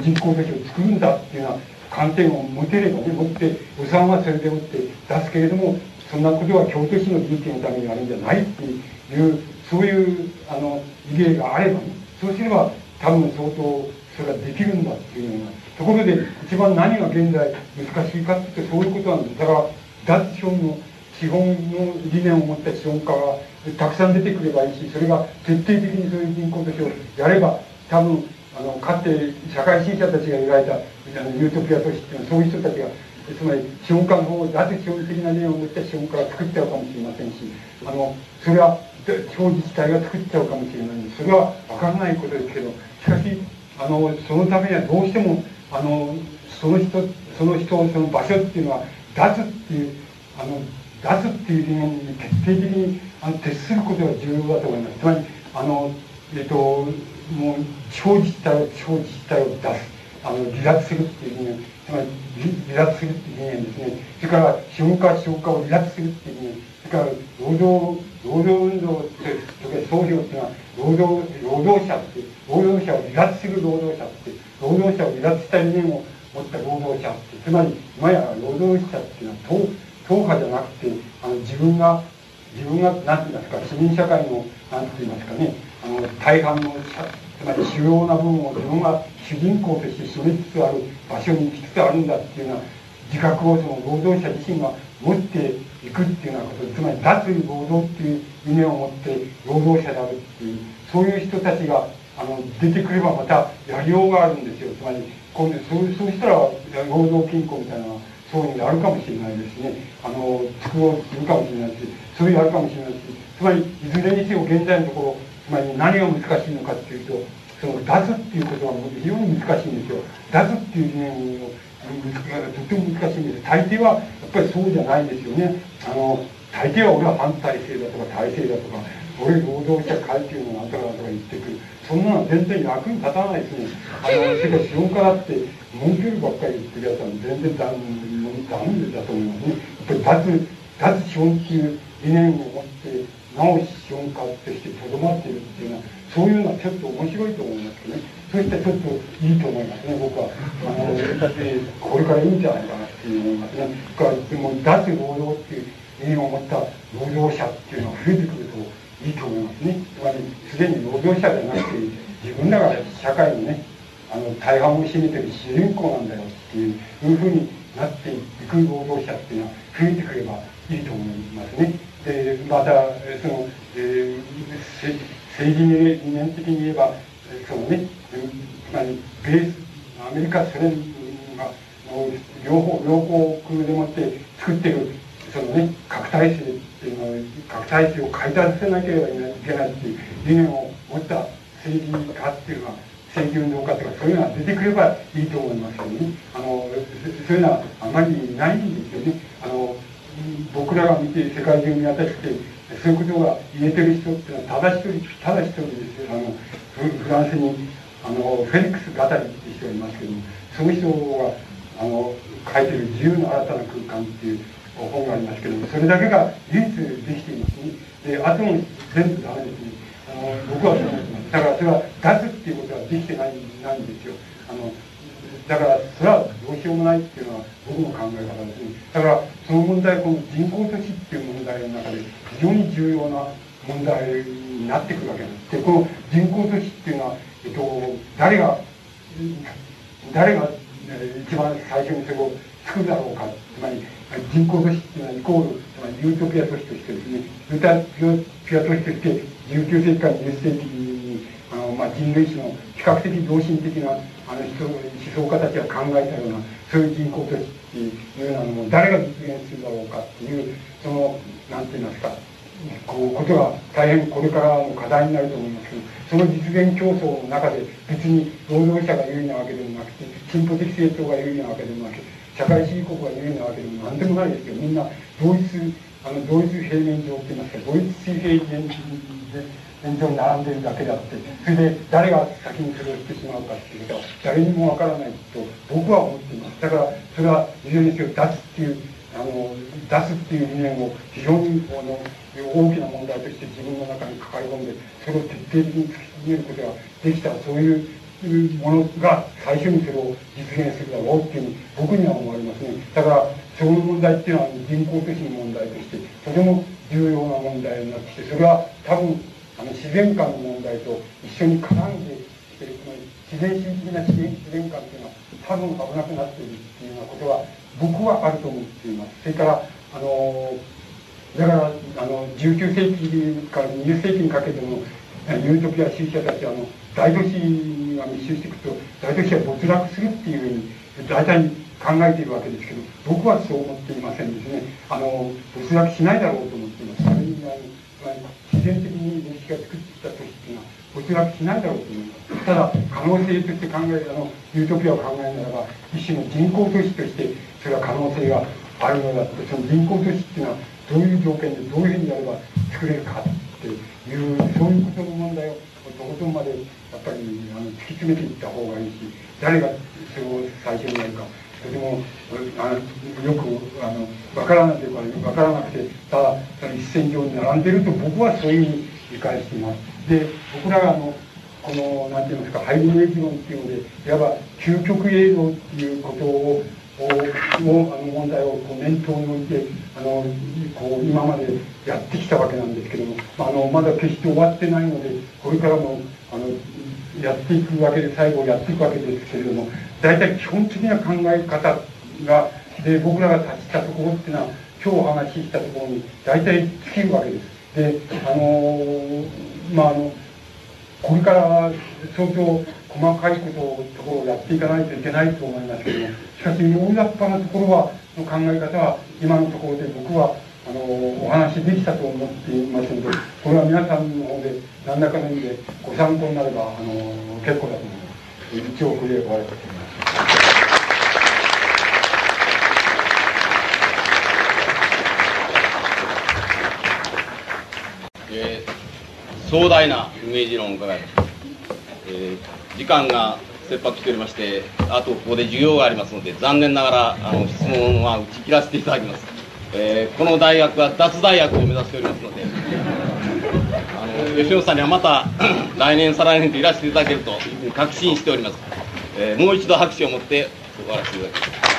人工都市を作るんだっていうような観点を持てればね、持って予算はそれでもって出すけれども、そんなことは京都市の利益のためにあるんじゃないっていう、そういう異例があればね、そうすれば多分相当それができるんだっていうようなところで、一番何が現在難しいかってそういうことなんです。だから脱資本の理念を持った資本家がたくさん出てくればいいし、それが徹底的にそういう人工都市をやれば、多分かつて社会主義者たちが描いたユートピア都市っていうのは、そういう人たちが、つまり資本家の方、脱資本的な理念を持った資本家が作っちゃうかもしれませんし、それは地方自治体が作っちゃうかもしれないんで、それは分からないことですけど、しかしそのためにはどうしてもその場所っていうのは脱っていう理念に徹底的に徹することが重要だと思います。つまりもう地方自治体を脱す、離脱するっていう理念、つまり離脱するっていう理念ですね。それから資本家を離脱するっていう理念、それから労働運動って総評っていうのは労働者を離脱する労働者って労働者を離脱した理念を持った労働者って、つまり今や労働者っていうのは党派じゃなくて自分が何て言いますか、市民社会の何て言いますかね、大半のつまり主要な部分を自分が主人公として占めつつある場所に行きつつあるんだっていうような自覚をその労働者自身が持っていくっていうようなこと、つまり脱労働っていう理念を持って労働者であるっていう、そういう人たちが出てくればまたやりようがあるんですよ。つまり今度そうしたら労働均衡みたいなそういうのがあるかもしれないですね、作ろうするかもしれないし、それやるかもしれないし、つまりいずれにせよ現在のところ、つまり何が難しいのかっていうと、その脱っていうことは非常に難しいんですよ。脱っていう理念をとても難しいんです。大抵はやっぱりそうじゃないんですよね。大抵は俺は反体制だとか体制だとか、俺労働者階級のなんとかなんとか言ってくる、そんなの全然役に立たないですね。それから資本家だって文句ばっかり言ってるやつは全然ダメだと思いますね。やっぱり脱資本っていう理念を持ってなお資本家としてとどまっているっていうのは、そういうのはちょっと面白いと思いますけどね。そういったちょっといいと思いますね、僕は。これからいいんじゃないかなって思いますね。だから脱労働っていう理念を持った労働者っていうのが増えてくるといいと思いますね。つまりすでに労働者じゃなくて、自分らが社会のね大半を占めてる主人公なんだよっていうふうになっていく労働者っていうのは増えてくればいいと思いますね。でまたその、政治理念的に言えばそのね、つまりアメリカソ連が両国でもって作ってるそのね核体制っていうのは、核体制を解体させなければいけないっていう理念を持った政治家っていうのは、政治運動家とかそういうのが出てくればいいと思いますけどね。そういうのはあまりいないんです。ですよね。僕らが見て世界中見渡してそういうことが言えてる人っていうのはただ一人ですよ。フランスにフェリックス・ガタリっていう人がいますけども、その人が書いてる「自由の新たな空間」っていう本がありますけども、それだけが唯一できていますね。であとも全部ダメですね。僕はそう思ってます。だからそれは出すっていうことはできてないんですよ。だからそれはどうしようもないっていうのは僕の考え方ですね。だからその問題、この人工都市っていう問題の中で非常に重要な問題になってくるわけなんです。でこの人工都市っていうのは、誰が一番最初にそれを作るだろうか。つまり人工都市っていうのはイコールつまりユートピア都市としてですね、ユートピア都市として19世紀から20世紀に人類史の比較的良心的な思想家たちが考えたようなそういう人工都市っていうようなのを誰が実現するだろうかっていうその何て言いますかことが大変これからの課題になると思いますけど、その実現競争の中で別に労働者が優位なわけでもなくて進歩的成長が優位なわけでもなくて社会主義国が優位なわけでも何でもないですけど、みんな同一平面上っていいますか同一水平面上に並んでるだけであって、それで誰が先にそれをしてしまうかっていうことは誰にもわからないと僕は思っています。だからそれはいずれにせよ出すっていう理念を非常に大きな問題として自分の中に抱え込んでそれを徹底的に突き詰めることができた、そういうものが最初にそれを実現するだろうっていうふうに僕には思われますね。だからその問題っていうのは人工的な問題としてとても重要な問題になってきて、それは多分自然観の問題と一緒に絡んできてる、つまり自然主義的な自然観っていうのは多分危なくなっているっていうようなことは僕はあると思っています。それから19世紀から20世紀にかけてのユートピア主義者たちは大都市が密集していくと大都市は没落するっていうふうに大体考えているわけですけど、僕はそう思っていませんですね。没落しないだろうと思っています。それ以外に自然的に歴史が作ってきた都市っていうのは没落しないだろうと思います。ただ可能性として考えユートピアを考えならば一種の人工都市としてそれは可能性があるのだって、その人工都市っていうのはどういう条件でどういうふうにやれば作れるかっていうそういうことの問題をとことんまでやっぱり突き詰めていった方がいいし、誰がそれを最初にやるかとてもよく分からないというか分からなくてただ一線上に並んでると僕はそういうふうに理解しています。で僕らがこの何て言うんですかハイブリッド論っていうのでいわば究極映像っていうことを問題を念頭に置いて今までやってきたわけなんですけども、まだ決して終わってないのでこれからもやっていくわけで最後やっていくわけですけれども、大体基本的な考え方がで僕らが立ちたところっていうのは今日お話ししたところに大体尽きるわけです。でこれから相当細かいところをやっていかないといけないと思いますけども、しかし大雑把なところの考え方は今のところで僕はお話できたと思っていますので、これは皆さんの方で何らかの意味でご参考になれば結構だと思います。一応これで終わりたいと思います。壮大なイメージ論を伺いました。時間が切迫しておりまして、あとここで授業がありますので残念ながら質問は打ち切らせていただきます。この大学は脱大学を目指しておりますので吉野さんにはまた来年再来年といらしていただけると確信しております。もう一度拍手を持って終わらせていただきます。